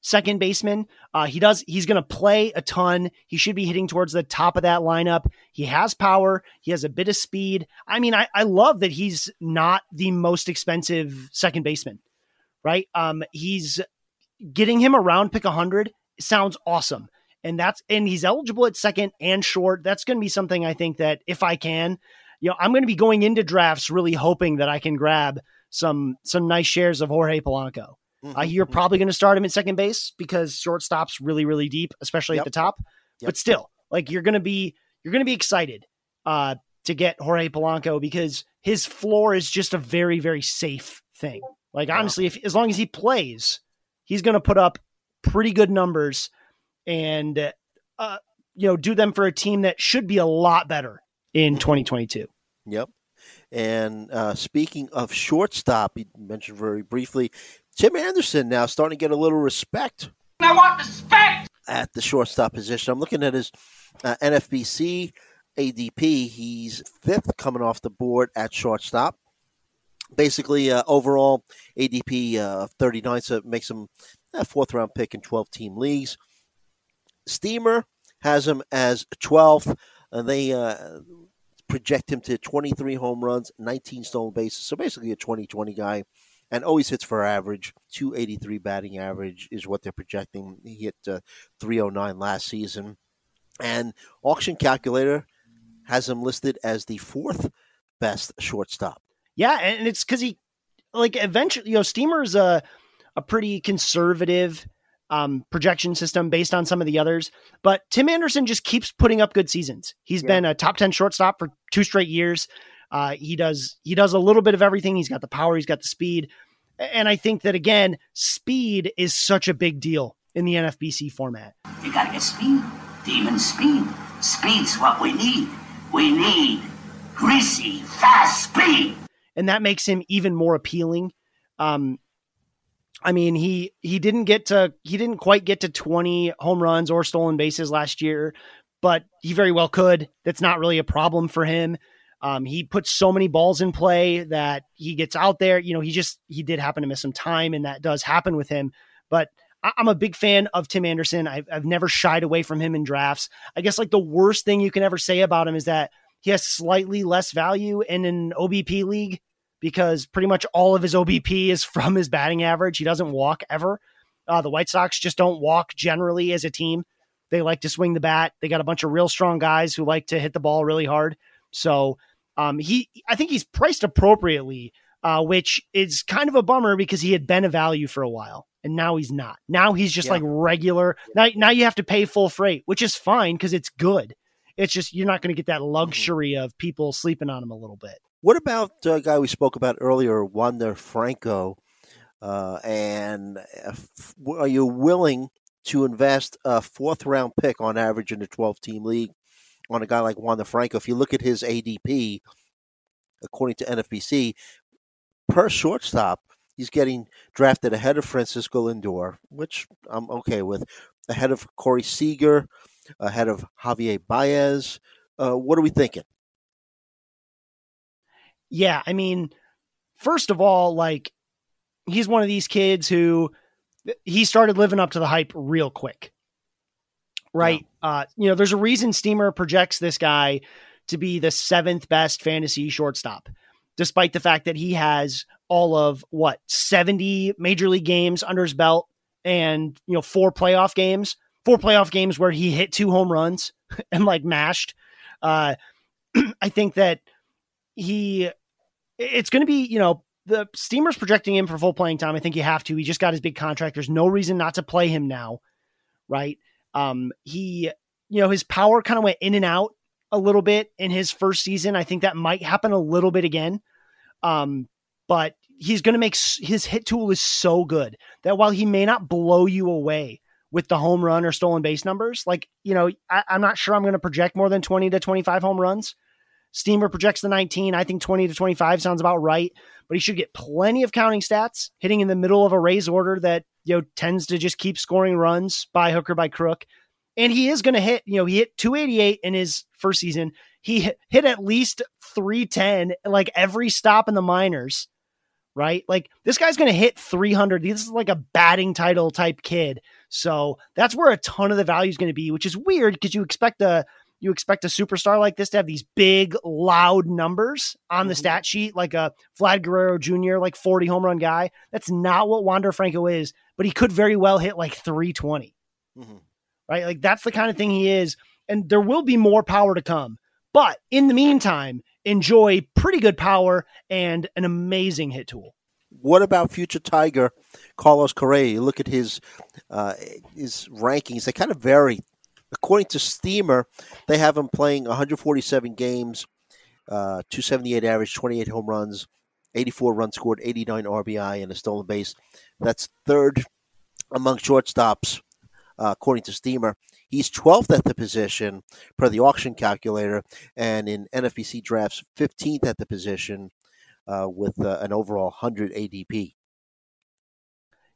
second baseman. He's going to play a ton. He should be hitting towards the top of that lineup. He has power. He has a bit of speed. I mean, I love that he's not the most expensive second baseman, right? He's getting him around pick 100 sounds awesome. And he's eligible at second and short. That's going to be something I think that if I can, you know, I'm going to be going into drafts really hoping that I can grab some nice shares of Jorge Polanco. You're probably going to start him at second base because shortstop's really, really deep, especially at the top. Yep. But still, like you're going to be excited to get Jorge Polanco because his floor is just a very, very safe thing. Like honestly, as long as he plays, he's going to put up pretty good numbers and do them for a team that should be a lot better in 2022. Yep. And speaking of shortstop, you mentioned very briefly, Tim Anderson now starting to get a little respect. I want respect at the shortstop position. I'm looking at his NFBC ADP. He's 5th coming off the board at shortstop. Basically, overall ADP of 39, so it makes him a 4th round pick in 12-team leagues. Steamer has him as 12th, and they project him to 23 home runs, 19 stolen bases, so basically a 20-20 guy, and always hits for average. 283 batting average is what they're projecting. He hit 309 last season, and auction calculator has him listed as the 4th best shortstop. Yeah, and it's because he, like, eventually, you know, Steamer's a pretty conservative projection system based on some of the others, but Tim Anderson just keeps putting up good seasons. He's been a top 10 shortstop for 2 straight years. He does a little bit of everything. He's got the power, he's got the speed. And I think that again, speed is such a big deal in the NFBC format. You got to get speed, demon speed. Speed's what we need. We need greasy, fast speed. And that makes him even more appealing. I mean, he didn't quite get to 20 home runs or stolen bases last year, but he very well could. That's not really a problem for him. He puts so many balls in play that he gets out there. You know, he did happen to miss some time, and that does happen with him. But I'm a big fan of Tim Anderson. I've never shied away from him in drafts. I guess like the worst thing you can ever say about him is that he has slightly less value in an OBP league, because pretty much all of his OBP is from his batting average. He doesn't walk ever. The White Sox just don't walk generally as a team. They like to swing the bat. They got a bunch of real strong guys who like to hit the ball really hard. So I think he's priced appropriately, which is kind of a bummer because he had been a value for a while, and now he's not. Now he's just like regular. Now you have to pay full freight, which is fine because it's good. It's just you're not going to get that luxury of people sleeping on him a little bit. What about a guy we spoke about earlier, Wander Franco? Are you willing to invest a 4th round pick on average in the 12-team league on a guy like Wander Franco? If you look at his ADP, according to NFBC, per shortstop, he's getting drafted ahead of Francisco Lindor, which I'm okay with, ahead of Corey Seager, ahead of Javier Baez. What are we thinking? Yeah, I mean, first of all, like, he's one of these kids who he started living up to the hype real quick, right? Yeah. There's a reason Steamer projects this guy to be the 7th best fantasy shortstop, despite the fact that he has all of, 70 major league games under his belt and, 4 playoff games where he hit 2 home runs and, like, mashed. I think that it's going to be, the Steamer's projecting him for full playing time. I think you have to. He just got his big contract. There's no reason not to play him now, right? His power kind of went in and out a little bit in his first season. I think that might happen a little bit again. But his hit tool is so good that while he may not blow you away with the home run or stolen base numbers. Like, you know, I'm not sure I'm going to project more than 20 to 25 home runs. Steamer projects the 19. I think 20 to 25 sounds about right, but he should get plenty of counting stats, hitting in the middle of a Rays order that, you know, tends to just keep scoring runs by hook or by crook. And he is going to hit, you know, he hit 288 in his first season. He hit at least 310, like every stop in the minors, right? Like this guy's going to hit 300. This is like a batting title type kid. So that's where a ton of the value is going to be, which is weird because you expect a superstar like this to have these big, loud numbers on the stat sheet, like a Vlad Guerrero Jr., like 40 home run guy. That's not what Wander Franco is, but he could very well hit like 320, right? Like that's the kind of thing he is. And there will be more power to come, but in the meantime, enjoy pretty good power and an amazing hit tool. What about future Tiger Carlos Correa? You look at his rankings. They kind of vary. According to Steamer, they have him playing 147 games, 278 average, 28 home runs, 84 runs scored, 89 RBI, and a stolen base. That's third among shortstops, according to Steamer. He's 12th at the position per the auction calculator, and in NFBC drafts, 15th at the position with an overall 100 ADP.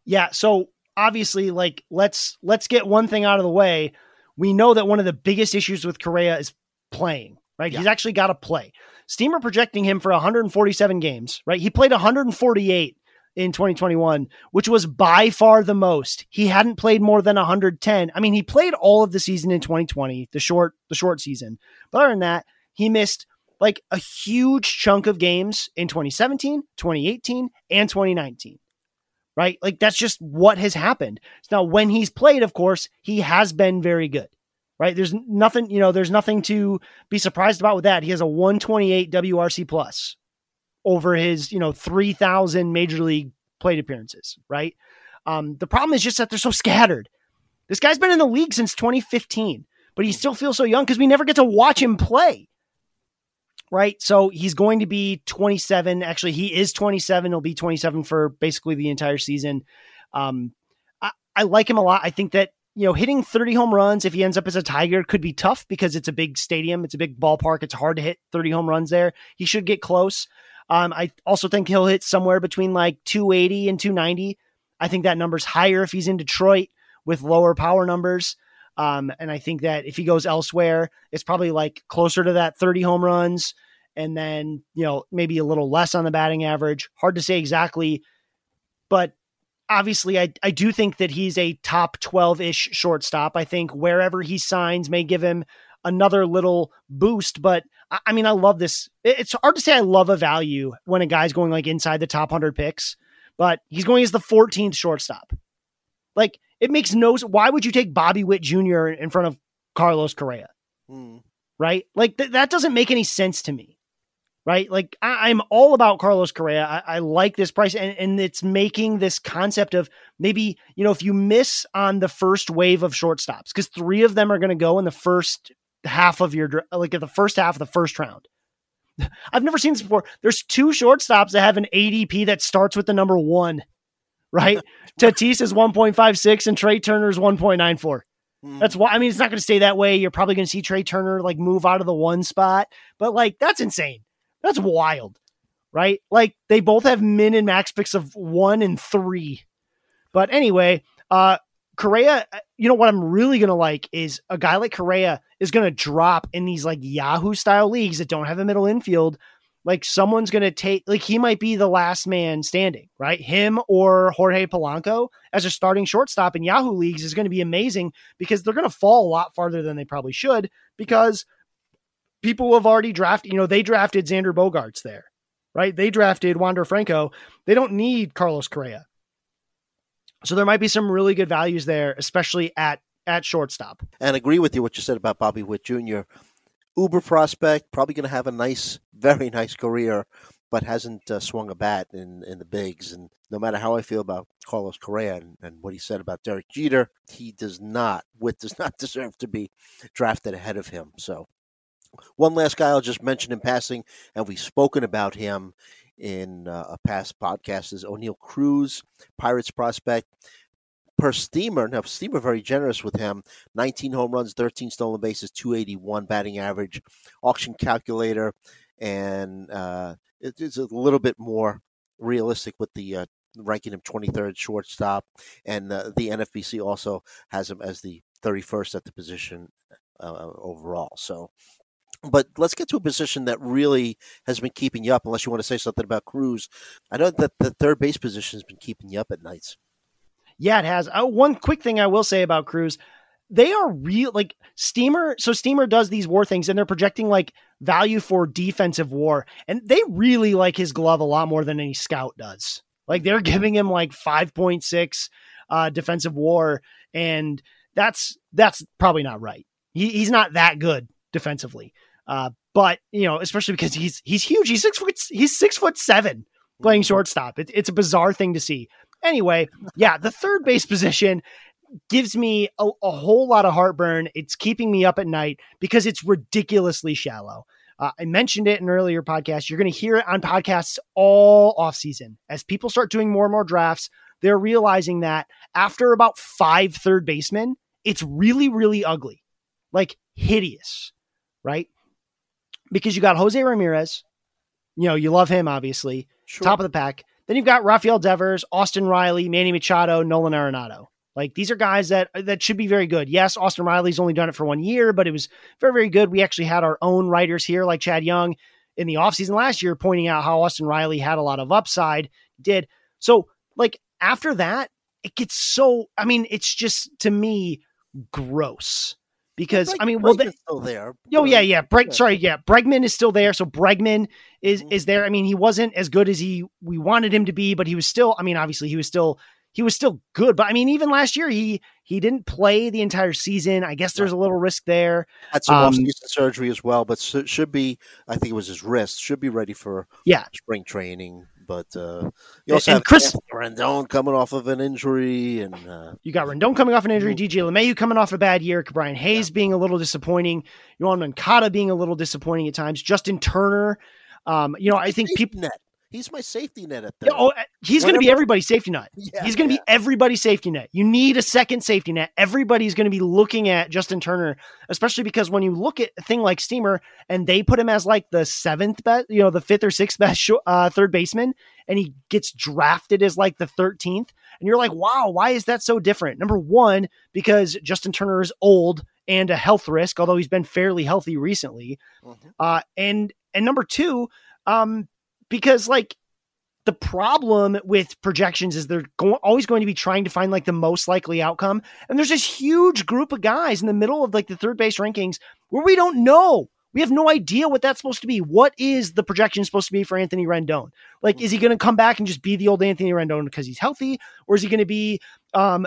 Yeah, so obviously, like, let's get one thing out of the way. We know that one of the biggest issues with Correa is playing, right? Yeah. He's actually got to play. Steamer projecting him for 147 games, right? He played 148 in 2021, which was by far the most. He hadn't played more than 110. I mean, he played all of the season in 2020, the short season. But other than that, he missed like a huge chunk of games in 2017, 2018, and 2019. Right? Like that's just what has happened. Now, when he's played, of course, he has been very good, right? There's nothing to be surprised about with that. He has a 128 WRC plus over his, 3,000 major league plate appearances, right? The problem is just that they're so scattered. This guy's been in the league since 2015, but he still feels so young because we never get to watch him play. Right. So he's going to be 27. Actually, he is 27. He'll be 27 for basically the entire season. I like him a lot. I think that, hitting 30 home runs, if he ends up as a Tiger, could be tough because it's a big stadium. It's a big ballpark. It's hard to hit 30 home runs there. He should get close. I also think he'll hit somewhere between like 280 and 290. I think that number's higher if he's in Detroit with lower power numbers. And I think that if he goes elsewhere, it's probably like closer to that 30 home runs and then, maybe a little less on the batting average. Hard to say exactly, but obviously I do think that he's a top 12 ish shortstop. I think wherever he signs may give him another little boost, but I mean, I love this. It's hard to say I love a value when a guy's going like inside the top 100 picks, but he's going as the 14th shortstop. Like, it makes no sense. Why would you take Bobby Witt Jr. in front of Carlos Correa? Right? Like that doesn't make any sense to me. Right? Like I'm all about Carlos Correa. I like this price and it's making this concept of maybe, if you miss on the first wave of shortstops, because three of them are going to go in the first half of the first half of the first round. I've never seen this before. There's two shortstops that have an ADP that starts with the number one. Right? Tatis is 1.56 and Trey Turner is 1.94. That's why, it's not going to stay that way. You're probably going to see Trey Turner like move out of the one spot, but like, that's insane. That's wild. Right? Like they both have min and max picks of 1 and 3, but anyway, Correa, what I'm really going to like is a guy like Correa is going to drop in these like Yahoo style leagues that don't have a middle infield. Like someone's going to take, like he might be the last man standing, right? Him or Jorge Polanco as a starting shortstop in Yahoo leagues is going to be amazing because they're going to fall a lot farther than they probably should because people have already drafted, they drafted Xander Bogaerts there, right? They drafted Wander Franco. They don't need Carlos Correa. So there might be some really good values there, especially at shortstop. And agree with you what you said about Bobby Witt Jr., uber prospect, probably going to have a nice, very nice career, but hasn't swung a bat in the bigs. And no matter how I feel about Carlos Correa and what he said about Derek Jeter, Witt does not deserve to be drafted ahead of him. So one last guy I'll just mention in passing, and we've spoken about him in a past podcast, is O'Neill Cruz, Pirates prospect. per Steamer. Now, Steamer very generous with him. 19 home runs, 13 stolen bases, 281 batting average, auction calculator, and it's a little bit more realistic with the ranking him 23rd shortstop. And the NFBC also has him as the 31st at the position overall. So, but let's get to a position that really has been keeping you up, unless you want to say something about Cruz. I know that the third base position has been keeping you up at nights. Yeah, it has. One quick thing I will say about Cruz, they are real, like Steamer. So Steamer does these WAR things and they're projecting like value for defensive WAR. And they really like his glove a lot more than any scout does. Like they're giving him like 5.6 defensive WAR. And that's probably not right. He's not that good defensively. But you know, especially because he's huge. He's 6'7" playing shortstop. It's a bizarre thing to see. Anyway, yeah, the third base position gives me a whole lot of heartburn. It's keeping me up at night because it's ridiculously shallow. I mentioned it in an earlier podcast. You're going to hear it on podcasts all offseason. As people start doing more and more drafts, they're realizing that after about 5 third basemen, it's really, really ugly, like hideous, right? Because you got Jose Ramirez. You know, you love him, obviously. Sure. Top of the pack. Then you've got Rafael Devers, Austin Riley, Manny Machado, Nolan Arenado. Like these are guys that should be very good. Yes, Austin Riley's only done it for 1 year, but it was very, very good. We actually had our own writers here like Chad Young in the offseason last year pointing out how Austin Riley had a lot of upside. Did. So like after that, it gets so, I mean, it's just to me gross because Breg, I mean, well, is still there. Oh yeah. Yeah. Bregman is still there. So Bregman is there. I mean, he wasn't as good as we wanted him to be, but he was still, I mean, obviously he was still good, but I mean, even last year, he didn't play the entire season. I guess there's a little risk there. Had some off-season surgery as well, but should be, I think it was his wrist, should be ready for spring training. But you also have Chris Rendon coming off of an injury. And you got Rendon coming off an injury, DJ LeMahieu coming off a bad year, Brian Hayes being a little disappointing, Yohan Moncada being a little disappointing at times, Justin Turner. You know, I think people... He's my safety net at that. Oh, he's going to be everybody's safety net. Yeah, he's going to be everybody's safety net. You need a second safety net. Everybody's going to be looking at Justin Turner, especially because when you look at a thing like Steamer and they put him as like the seventh best, you know, the fifth or sixth best third baseman, and he gets drafted as like the 13th. And you're like, wow, why is that so different? Number one, because Justin Turner is old and a health risk, although he's been fairly healthy recently. Mm-hmm. And number two, because like the problem with projections is they're always going to be trying to find like the most likely outcome. And there's this huge group of guys in the middle of like the third base rankings where we don't know. We have no idea what that's supposed to be. What is the projection supposed to be for Anthony Rendon? Like, is he going to come back and just be the old Anthony Rendon because he's healthy? Or is he going to be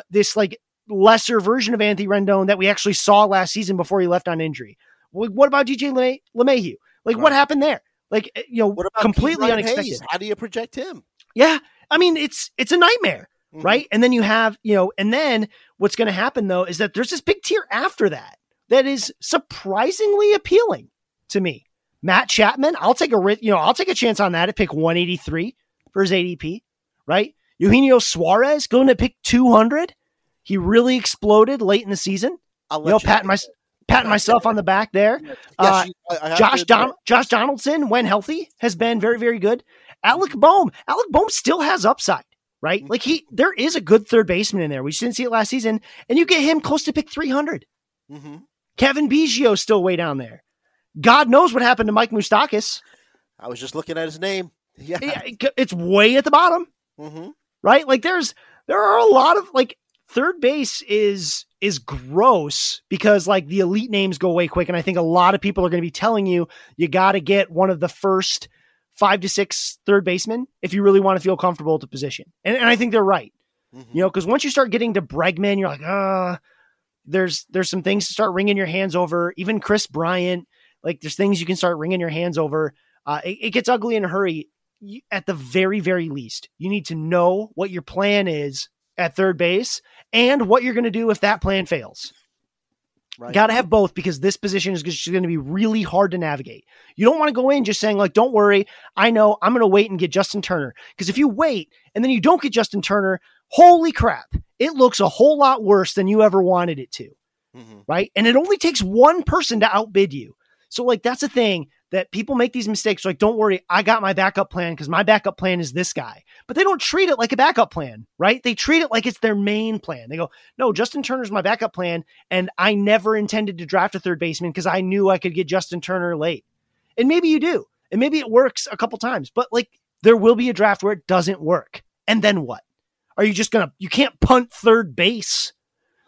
this like lesser version of Anthony Rendon that we actually saw last season before he left on injury? What about DJ LeMahieu? Like what happened there? Like, you know, completely unexpected. Hayes? How do you project him? Yeah. I mean, it's a nightmare, right? And then you have, you know, and then what's going to happen though, is that there's this big tier after that is surprisingly appealing to me. Matt Chapman. I'll take a chance on that at pick 183 for his ADP, right? Eugenio Suarez going to pick 200. He really exploded late in the season. I'll let patting myself on the back there. Yes, Josh Donaldson, when healthy, has been very, very good. Alec Bohm still has upside, right? Mm-hmm. Like there is a good third baseman in there. We just didn't see it last season. And you get him close to pick 300. Mm-hmm. Cavan Biggio still way down there. God knows what happened to Mike Moustakas. I was just looking at his name. Yeah. It's way at the bottom, right? Like there are a lot of like third base is gross because like the elite names go away quick. And I think a lot of people are going to be telling you got to get one of the first 5 to 6 third basemen if you really want to feel comfortable at the position. And I think they're right, you know, because once you start getting to Bregman, you're like, there's some things to start wringing your hands over. Even Chris Bryant, like there's things you can start wringing your hands over. It gets ugly in a hurry. At the very, very least, you need to know what your plan is at third base and what you're going to do if that plan fails. Right. Got to have both because this position is just going to be really hard to navigate. You don't want to go in just saying like, don't worry. I know I'm going to wait and get Justin Turner. Because if you wait and then you don't get Justin Turner, holy crap, it looks a whole lot worse than you ever wanted it to. Mm-hmm. Right. And it only takes one person to outbid you. So like, that's the thing that people make these mistakes. Like, don't worry, I got my backup plan because my backup plan is this guy, but they don't treat it like a backup plan, right? They treat it like it's their main plan. They go, no, Justin Turner's my backup plan. And I never intended to draft a third baseman because I knew I could get Justin Turner late. And maybe you do. And maybe it works a couple times, but like there will be a draft where it doesn't work. And then what? Are you just going to, you can't punt third base.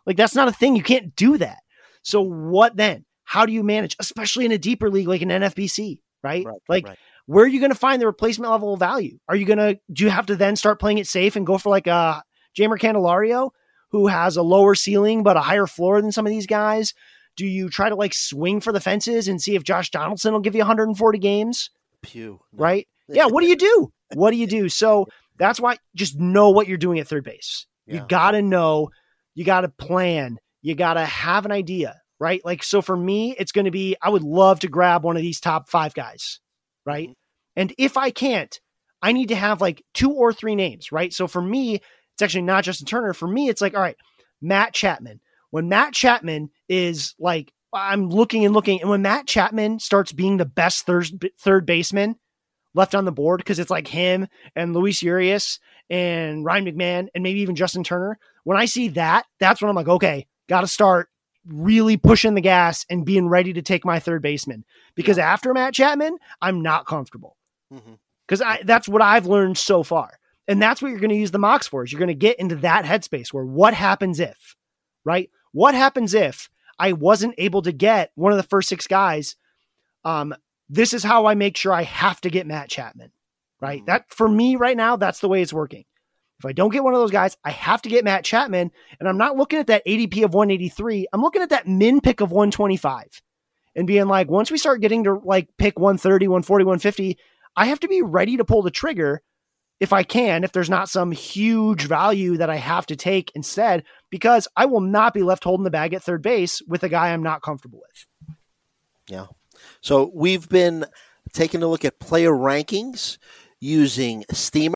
Like that's not a thing. You can't do that. So what then? How do you manage, especially in a deeper league like an NFBC, right? Like where are you going to find the replacement level of value? Are you going to, do you have to then start playing it safe and go for like a Jamer Candelario who has a lower ceiling, but a higher floor than some of these guys? Do you try to like swing for the fences and see if Josh Donaldson will give you 140 games? Pew. Right. Yeah. What do you do? What do you do? So that's why just know what you're doing at third base. Yeah. You got to know, you got to plan, you got to have an idea. Right. Like, so for me, it's going to be, I would love to grab one of these top five guys. Right. Mm-hmm. And if I can't, I need to have like two or three names. Right. So for me, it's actually not Justin Turner. For me, it's like, all right, Matt Chapman. When Matt Chapman is like, I'm looking and looking. And when Matt Chapman starts being the best third baseman left on the board, because it's like him and Luis Urias and Ryan McMahon and maybe even Justin Turner. When I see that, that's when I'm like, okay, got to start really pushing the gas and being ready to take my third baseman, because after Matt Chapman, I'm not comfortable because that's what I've learned so far. And that's what you're going to use the mocks for, is you're going to get into that headspace where what happens if, right? What happens if I wasn't able to get one of the first six guys? This is how I make sure I have to get Matt Chapman, right? That for me right now, that's the way it's working. If I don't get one of those guys, I have to get Matt Chapman. And I'm not looking at that ADP of 183. I'm looking at that min pick of 125 and being like, once we start getting to like pick 130, 140, 150, I have to be ready to pull the trigger if I can, if there's not some huge value that I have to take instead, because I will not be left holding the bag at third base with a guy I'm not comfortable with. Yeah. So we've been taking a look at player rankings using Steamer.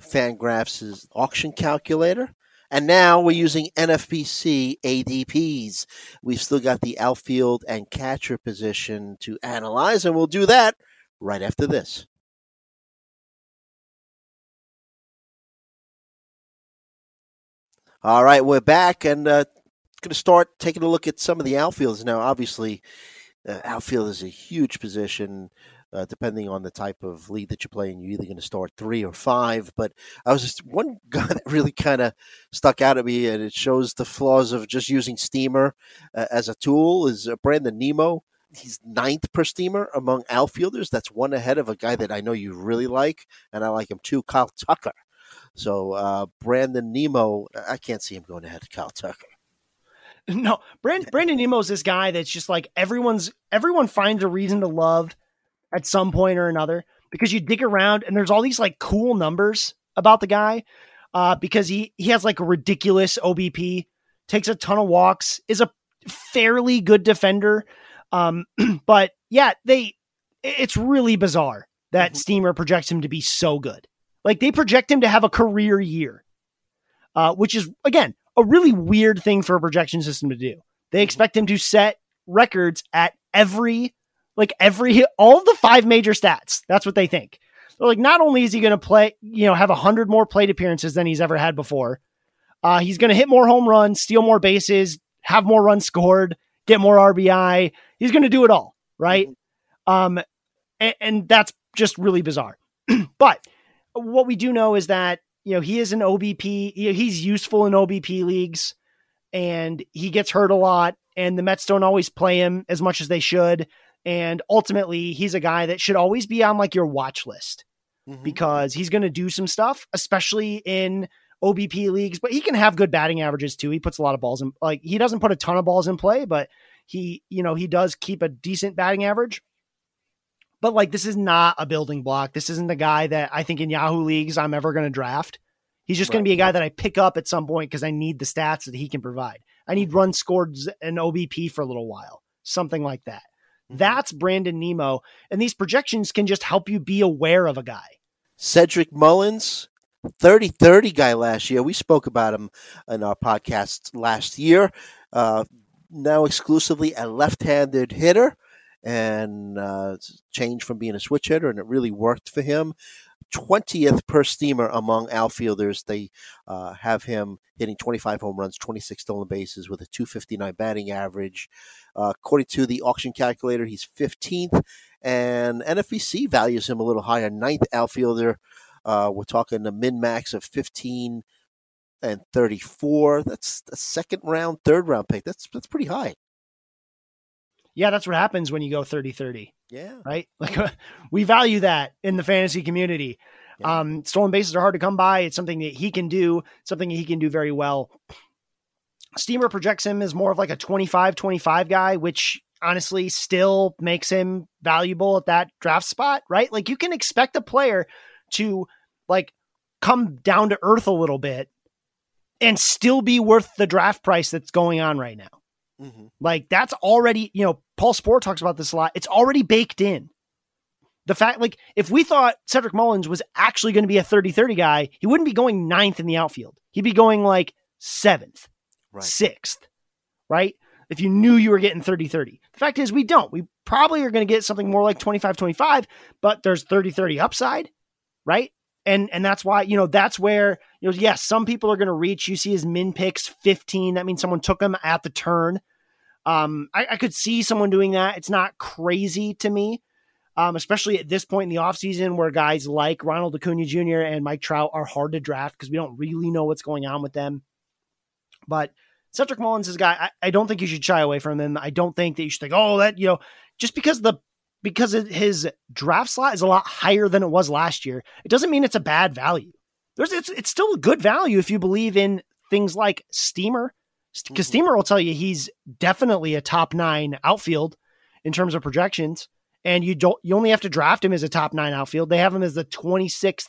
Fangraphs' auction calculator. And now we're using NFBC ADPs. We've still got the outfield and catcher position to analyze, and we'll do that right after this. All right, we're back, and going to start taking a look at some of the outfielders. Now, obviously, outfield is a huge position. Depending on the type of league that you're playing, you're either going to start 3 or 5. But I was just one guy that really kind of stuck out at me, and it shows the flaws of just using Steamer as a tool, is Brandon Nemo. He's 9th per Steamer among outfielders. That's one ahead of a guy that I know you really like, and I like him too, Kyle Tucker. So Brandon Nemo, I can't see him going ahead of Kyle Tucker. No, Brandon Nemo is this guy that's just like everyone finds a reason to love at some point or another, because you dig around and there's all these like cool numbers about the guy because he has like a ridiculous OBP, takes a ton of walks, is a fairly good defender. But yeah, it's really bizarre that Steamer projects him to be so good. Like they project him to have a career year, which is again, a really weird thing for a projection system to do. They expect him to set records at all the 5 major stats. That's what they think. They're like, not only is he going to play, have 100 more plate appearances than he's ever had before. He's going to hit more home runs, steal more bases, have more runs scored, get more RBI. He's going to do it all, right? And that's just really bizarre. But what we do know is that, you know, he is an OBP. He's useful in OBP leagues, and he gets hurt a lot, and the Mets don't always play him as much as they should. And ultimately, he's a guy that should always be on like your watch list, because he's going to do some stuff, especially in OBP leagues, but he can have good batting averages too. He puts a lot of balls in, like, he doesn't put a ton of balls in play, but he, you know, he does keep a decent batting average. But like, this is not a building block. This isn't the guy that I think in Yahoo leagues I'm ever going to draft. He's just going to be a guy that I pick up at some point because I need the stats that he can provide. I need runs scored and OBP for a little while, something like that. That's Brandon Nemo. And these projections can just help you be aware of a guy. Cedric Mullins, 30-30 guy last year. We spoke about him in our podcast last year. Now exclusively a left-handed hitter, and changed from being a switch hitter, and it really worked for him. 20th per Steamer among outfielders. They have him hitting 25 home runs, 26 stolen bases with a .259 batting average. According to the auction calculator, he's 15th, and NFBC values him a little higher, 9th outfielder. We're talking the min-max of 15 and 34. That's a second round, third round pick. That's pretty high. Yeah, that's what happens when you go 30-30. Yeah. Right? Like, we value that in the fantasy community. Yeah. Stolen bases are hard to come by. It's something that he can do, something that he can do very well. Steamer projects him as more of like a 25-25 guy, which honestly still makes him valuable at that draft spot, right? Like, you can expect a player to like come down to earth a little bit and still be worth the draft price that's going on right now. Like, that's already, you know, Paul Spohr talks about this a lot. It's already baked in. The fact, like, if we thought Cedric Mullins was actually going to be a 30-30 guy, he wouldn't be going 9th in the outfield. He'd be going like 7th, 6th, right? If you knew you were getting 30-30. The fact is, we don't. We probably are going to get something more like 25-25, but there's 30-30 upside. Right. And that's why, you know, that's where, you know, yes, some people are going to reach. You see his min picks 15. That means someone took him at the turn. I could see someone doing that. It's not crazy to me, especially at this point in the offseason where guys like Ronald Acuña Jr. and Mike Trout are hard to draft because we don't really know what's going on with them. But Cedric Mullins is a guy, I don't think you should shy away from him. I don't think that you should think, oh, that, you know, just because the, because his draft slot is a lot higher than it was last year, it doesn't mean it's a bad value. It's still a good value if you believe in things like Steamer, because Steamer will tell you he's definitely a top 9 outfield in terms of projections, and you only have to draft him as a top 9 outfield. They have him as the 26th,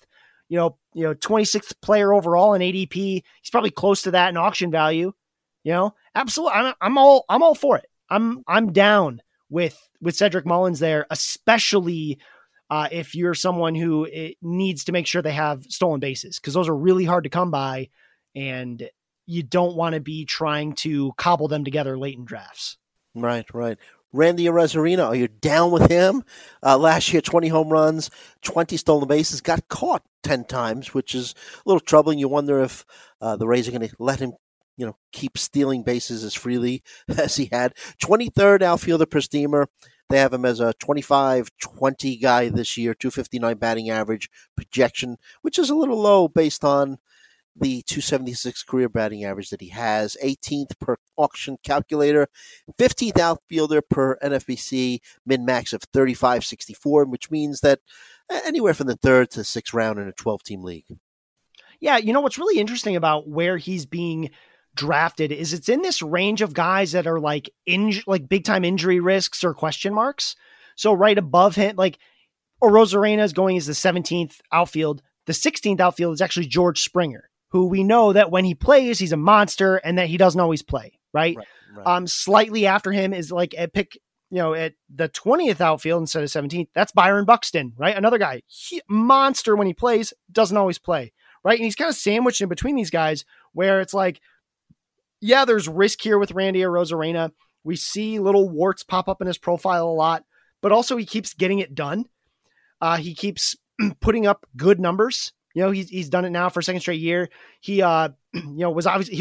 26th player overall in ADP. He's probably close to that in auction value. You know, absolutely, I'm all for it. I'm down with Cedric Mullins there, especially if you're someone who needs to make sure they have stolen bases, because those are really hard to come by, and you don't want to be trying to cobble them together late in drafts. Right. Randy Arozarena, are you down with him? Last year, 20 home runs, 20 stolen bases, got caught 10 times, which is a little troubling. You wonder if the Rays are going to let him keep stealing bases as freely as he had. 23rd outfielder per Steamer. They have him as a 25-20 guy this year, .259 batting average projection, which is a little low based on the .276 career batting average that he has. 18th per auction calculator, 15th outfielder per NFBC, min-max of 35-64, which means that anywhere from the 3rd to 6th round in a 12-team league. Yeah, you know, what's really interesting about where he's being drafted is it's in this range of guys that are like big time injury risks or question marks. So right above him, like Arozarena is going as the 17th outfield. The 16th outfield is actually George Springer, who we know that when he plays, he's a monster and that he doesn't always play. Right. Slightly after him is like a pick, at the 20th outfield instead of 17th, that's Byron Buxton, right? Another guy, monster when he plays, doesn't always play. Right. And he's kind of sandwiched in between these guys where it's like, yeah, there's risk here with Randy Arozarena. We see little warts pop up in his profile a lot, but also he keeps getting it done. He keeps putting up good numbers, You know, he's done it now for a second straight year. He, was obviously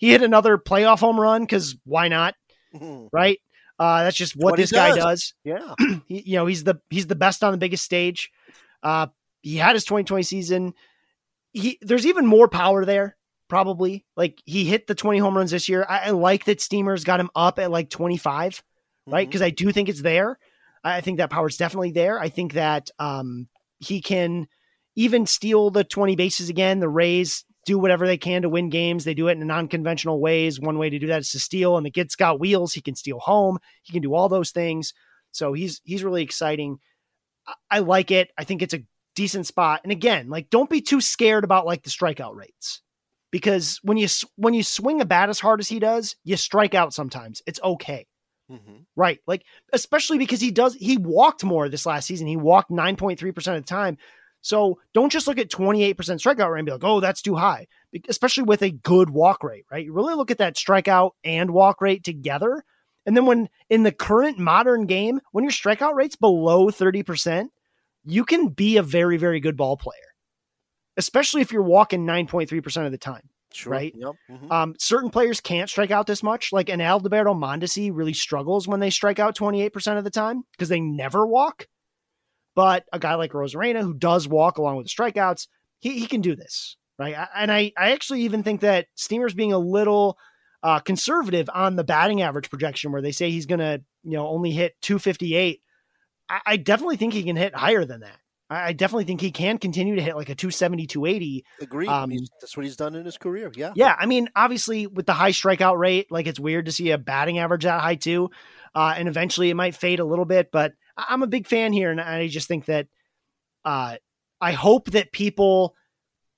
he hit another playoff home run because why not? Mm-hmm. Right. That's just what this guy does. Yeah. He's the best on the biggest stage. He had his 2020 season. There's even more power there. Probably like he hit the 20 home runs this year. I like that Steamer's got him up at like 25, right? Because I do think it's there. I think that power's definitely there. I think that he can even steal the 20 bases again. The Rays do whatever they can to win games. They do it in non-conventional ways. One way to do that is to steal, and the kid's got wheels. He can steal home. He can do all those things. So he's really exciting. I like it. I think it's a decent spot. And again, like, don't be too scared about like the strikeout rates. Because when you swing a bat as hard as he does, you strike out sometimes. It's okay, right? Like, especially because he walked more this last season. He walked 9.3% of the time. So don't just look at 28% strikeout rate and be like, oh, that's too high. Especially with a good walk rate, right? You really look at that strikeout and walk rate together. And then when in the current modern game, when your strikeout rate's below 30%, you can be a very, very good ball player. Especially if you're walking 9.3% of the time, sure, right? Yep. Mm-hmm. Certain players can't strike out this much. Like an Aldoberto Mondesi really struggles when they strike out 28% of the time because they never walk. But a guy like Rosarena, who does walk along with the strikeouts, he can do this, right? I actually even think that Steamer's being a little conservative on the batting average projection where they say he's going to only hit 258. I definitely think he can hit higher than that. I definitely think he can continue to hit like a 270, 280. Agreed. That's what he's done in his career. Yeah. Yeah. I mean, obviously with the high strikeout rate, like it's weird to see a batting average that high too. And eventually it might fade a little bit, but I'm a big fan here. And I just think that I hope that people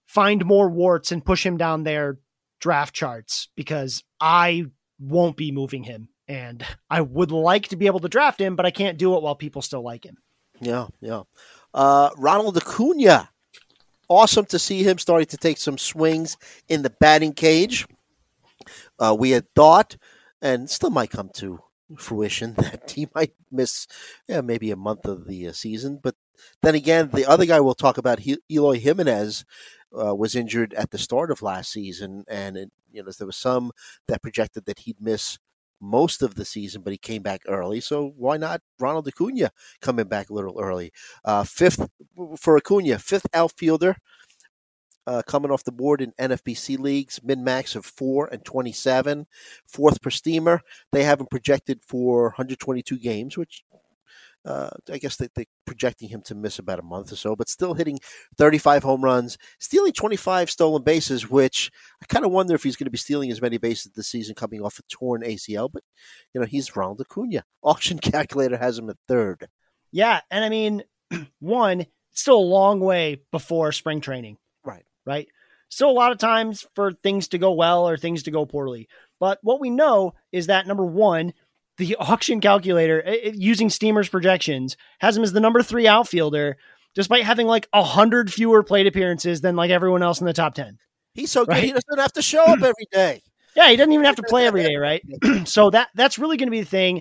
find more warts and push him down their draft charts because I won't be moving him. And I would like to be able to draft him, but I can't do it while people still like him. Yeah. Yeah. Ronald Acuña, awesome to see him starting to take some swings in the batting cage. We had thought, and still might come to fruition, that he might miss maybe a month of the season. But then again, the other guy we'll talk about, Eloy Jimenez, was injured at the start of last season, and there was some that projected that he'd miss most of the season, but he came back early. So why not Ronald Acuña coming back a little early? Fifth outfielder coming off the board in NFBC leagues, min-max of 4 and 27. Fourth per Steamer. They have him projected for 122 games, which I guess they're projecting him to miss about a month or so, but still hitting 35 home runs, stealing 25 stolen bases, which I kind of wonder if he's going to be stealing as many bases this season coming off a torn ACL. But, he's Ronald Acuña. Auction calculator has him at third. Yeah. And I mean, it's still a long way before spring training. Right. Still a lot of times for things to go well or things to go poorly. But what we know is that, number one, the auction calculator, using Steamer's projections, has him as the number 3 outfielder, despite having like 100 fewer plate appearances than like everyone else in the top 10. He's so good. Right? He doesn't have to show up every day. Yeah. He doesn't even have to play every day. Right. So that's really going to be the thing.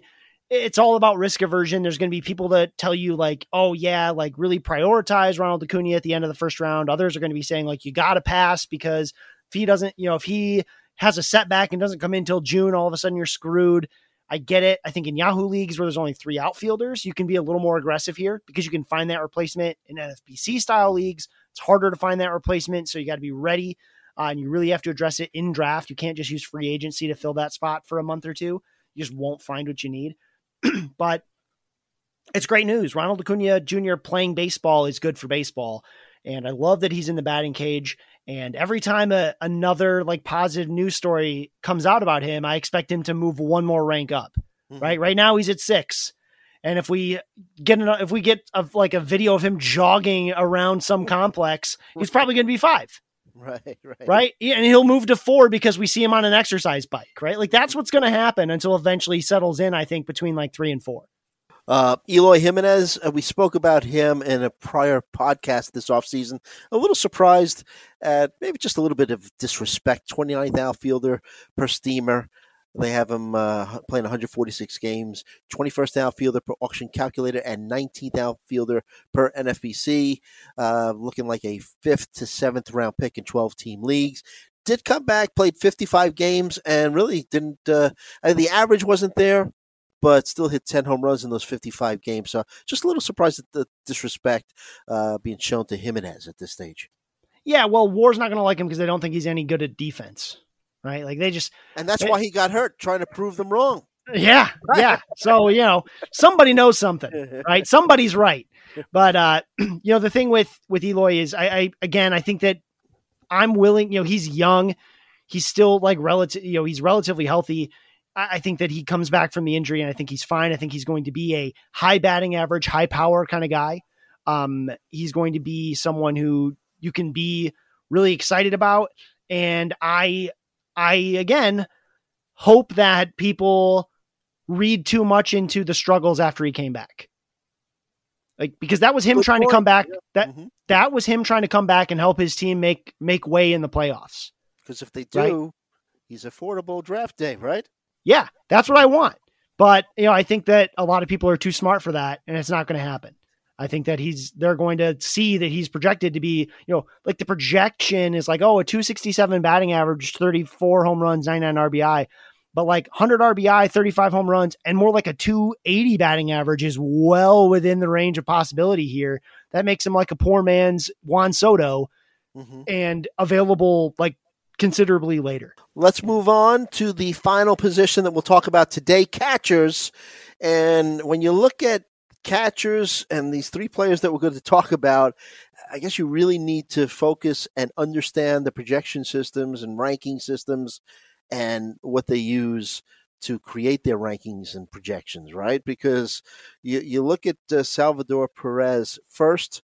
It's all about risk aversion. There's going to be people that tell you like, oh yeah, like really prioritize Ronald Acuña at the end of the first round. Others are going to be saying like, you got to pass because if he doesn't, if he has a setback and doesn't come in until June, all of a sudden you're screwed. I get it. I think in Yahoo leagues where there's only 3 outfielders, you can be a little more aggressive here because you can find that replacement. In NFBC style leagues, it's harder to find that replacement. So you got to be ready and you really have to address it in draft. You can't just use free agency to fill that spot for a month or two. You just won't find what you need, but it's great news. Ronald Acuña Jr. playing baseball is good for baseball. And I love that he's in the batting cage. And every time another like positive news story comes out about him, I expect him to move one more rank up. Mm-hmm. Right now he's at 6. And if we get a video of him jogging around some complex, he's probably going to be 5. Right. And he'll move to 4 because we see him on an exercise bike. Right. Like that's what's going to happen until eventually he settles in, I think, between like 3 and 4. Eloy Jimenez, we spoke about him in a prior podcast this offseason. A little surprised at maybe just a little bit of disrespect. 29th outfielder per Steamer. They have him playing 146 games, 21st outfielder per auction calculator, and 19th outfielder per NFBC, looking like a 5th to 7th round pick in 12-team leagues. Did come back, played 55 games, and really didn't the average wasn't there, but still hit 10 home runs in those 55 games. So just a little surprised at the disrespect being shown to Jimenez at this stage. Yeah, well, War's not going to like him because they don't think he's any good at defense. Right. Like they just, and that's why he got hurt trying to prove them wrong. Yeah. Yeah. So, you know, somebody knows something, right? Somebody's right. But, you know, the thing with Eloy is I think that I'm willing, you know, he's young. He's still like relative, you know, he's relatively healthy. I think that he comes back from the injury and I think he's fine. I think he's going to be a high batting average, high power kind of guy. He's going to be someone who you can be really excited about. And I again, hope that people read too much into the struggles after he came back. Like, because that was him trying to come back. Yeah. That was him trying to come back and help his team make way in the playoffs. Because if they do, right? He's affordable draft day, right? Yeah, that's what I want. But, you know, I think that a lot of people are too smart for that and it's not going to happen. I think that they're going to see that he's projected to be, you know, like the projection is like, oh, a 267 batting average, 34 home runs, 99 RBI, but like 100 RBI, 35 home runs, and more like a 280 batting average is well within the range of possibility here. That makes him like a poor man's Juan Soto and available like considerably later. Let's move on to the final position that we'll talk about today, catchers. And when you look at catchers and these three players that we're going to talk about, I guess you really need to focus and understand the projection systems and ranking systems and what they use to create their rankings and projections, right? Because you look at Salvador Perez first,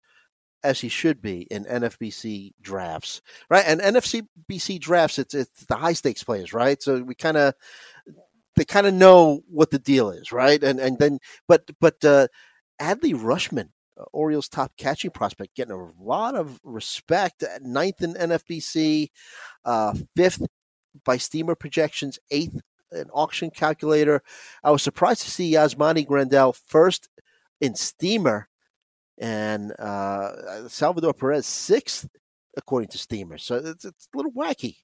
as he should be in NFBC drafts, right? And NFBC drafts, it's the high stakes players, right? So we they kind of know what the deal is, right? But Adley Rushman, Orioles' top catching prospect, getting a lot of respect. 9th in NFBC, 5th by Steamer projections, 8th in auction calculator. I was surprised to see Yasmani Grandal 1st in Steamer, and Salvador Perez 6th according to Steamer. So it's a little wacky.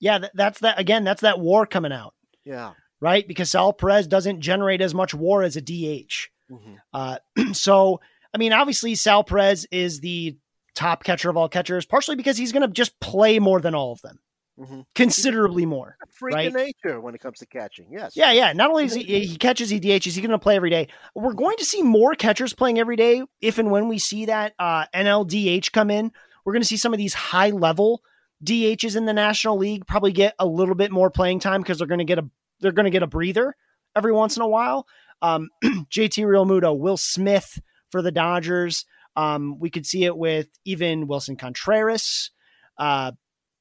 Yeah, that's that WAR coming out. Yeah. Right? Because Sal Perez doesn't generate as much WAR as a DH. Mm-hmm. So, I mean, obviously Sal Perez is the top catcher of all catchers, partially because he's going to just play more than all of them. Mm-hmm. Considerably more. Freak right? of nature when it comes to catching. Yes. Yeah, yeah. Not only is he catches, he DHs, he's going to play every day. We're going to see more catchers playing every day if and when we see that NLDH come in. We're going to see some of these high-level DHs in the National League probably get a little bit more playing time because they're going to get a breather every once in a while. JT Realmuto, Will Smith for the Dodgers. We could see it with even Wilson Contreras.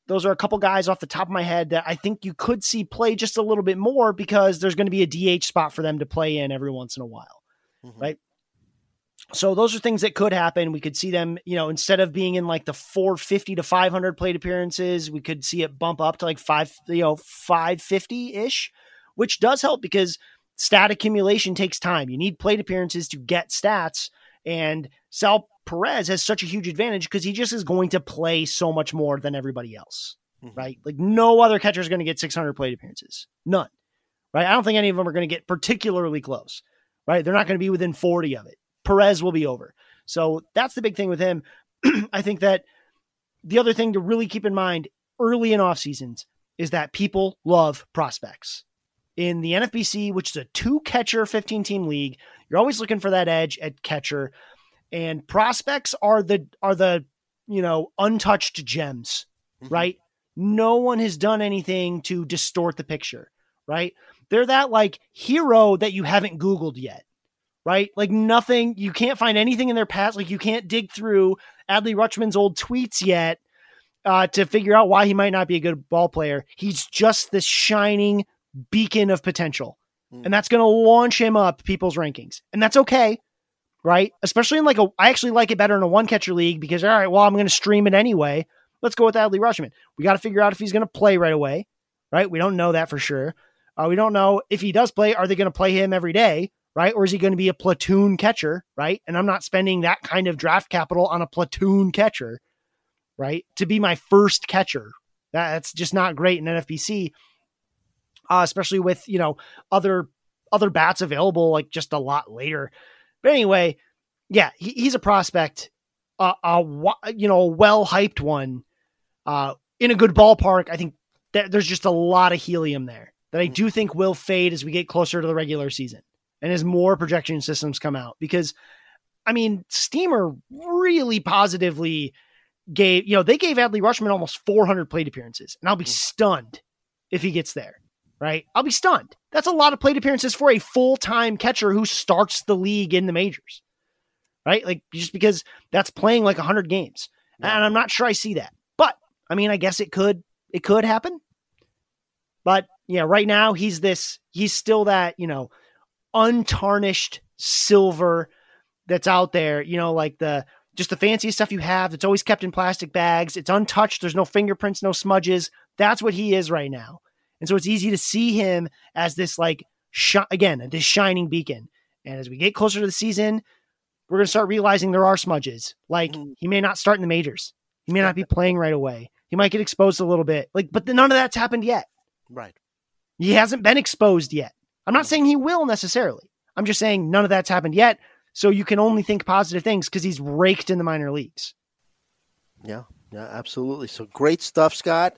Those are a couple guys off the top of my head that I think you could see play just a little bit more because there's going to be a DH spot for them to play in every once in a while. Mm-hmm. Right. So those are things that could happen. We could see them, you know, instead of being in like the 450 to 500 plate appearances, we could see it bump up to like 550 ish, which does help because stat accumulation takes time. You need plate appearances to get stats, and Sal Perez has such a huge advantage because he just is going to play so much more than everybody else, right? Like no other catcher is going to get 600 plate appearances, none, right? I don't think any of them are going to get particularly close, right? They're not going to be within 40 of it. Perez will be over. So that's the big thing with him. I think that the other thing to really keep in mind early in off seasons is that people love prospects in the NFBC, which is a 2 catcher, 15-team league. You're always looking for that edge at catcher, and prospects are the, you know, untouched gems, right? No one has done anything to distort the picture, right? They're that like hero that you haven't Googled yet. Right? Like nothing, you can't find anything in their past. Like you can't dig through Adley Rutschman's old tweets yet to figure out why he might not be a good ball player. He's just this shining beacon of potential. And that's going to launch him up people's rankings. And that's okay. Right? Especially in I actually like it better in a 1 catcher league because, all right, well, I'm going to stream it anyway. Let's go with Adley Rutschman. We got to figure out if he's going to play right away. right? We don't know that for sure. We don't know if he does play. Are they going to play him every day, right? Or is he going to be a platoon catcher, right? And I'm not spending that kind of draft capital on a platoon catcher, right? To be my first catcher. That's just not great in NFBC, especially with, you know, other bats available, like just a lot later. But anyway, yeah, he's a prospect, a well-hyped one in a good ballpark. I think that there's just a lot of helium there that I do think will fade as we get closer to the regular season and as more projection systems come out, because I mean, Steamer really positively gave, you know, they gave Adley Rutschman almost 400 plate appearances, and I'll be stunned if he gets there, right? I'll be stunned. That's a lot of plate appearances for a full-time catcher who starts the league in the majors, right? Like, just because that's playing like 100 games. Yeah. And I'm not sure I see that, but I mean, I guess it could happen, but yeah, right now he's still that, you know, untarnished silver that's out there, you know, like just the fanciest stuff you have. It's always kept in plastic bags. It's untouched. There's no fingerprints, no smudges. That's what he is right now. And so it's easy to see him as this, like, this shining beacon. And as we get closer to the season, we're going to start realizing there are smudges. Like, he may not start in the majors. He may not be playing right away. He might get exposed a little bit, like, but none of that's happened yet. Right. He hasn't been exposed yet. I'm not saying he will necessarily. I'm just saying none of that's happened yet. So you can only think positive things because he's raked in the minor leagues. Yeah, absolutely. So great stuff, Scott.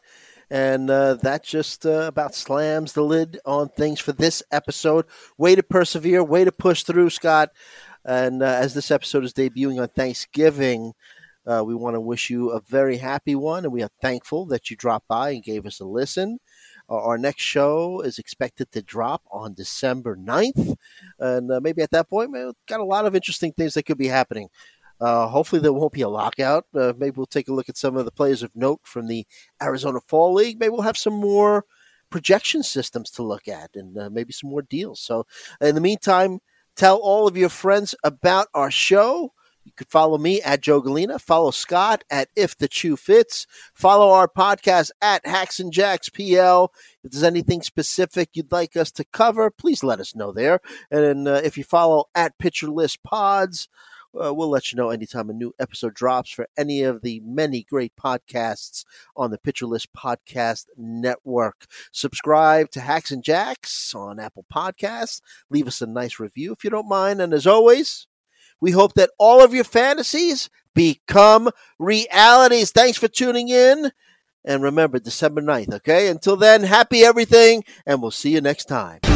And that just about slams the lid on things for this episode. Way to persevere. Way to push through, Scott. And as this episode is debuting on Thanksgiving, we want to wish you a very happy one. And we are thankful that you dropped by and gave us a listen. Our next show is expected to drop on December 9th. And maybe at that point, we've got a lot of interesting things that could be happening. Hopefully there won't be a lockout. Maybe we'll take a look at some of the players of note from the Arizona Fall League. Maybe we'll have some more projection systems to look at and maybe some more deals. So in the meantime, tell all of your friends about our show. You can follow me at Joe Galina. Follow Scott at If the Chew Fits. Follow our podcast at Hacks and Jacks PL. If there's anything specific you'd like us to cover, please let us know there. And if you follow at Pitcher List Pods, we'll let you know anytime a new episode drops for any of the many great podcasts on the Pitcher List Podcast Network. Subscribe to Hacks and Jacks on Apple Podcasts. Leave us a nice review if you don't mind. And as always, we hope that all of your fantasies become realities. Thanks for tuning in. And remember, December 9th, okay? Until then, happy everything, and we'll see you next time.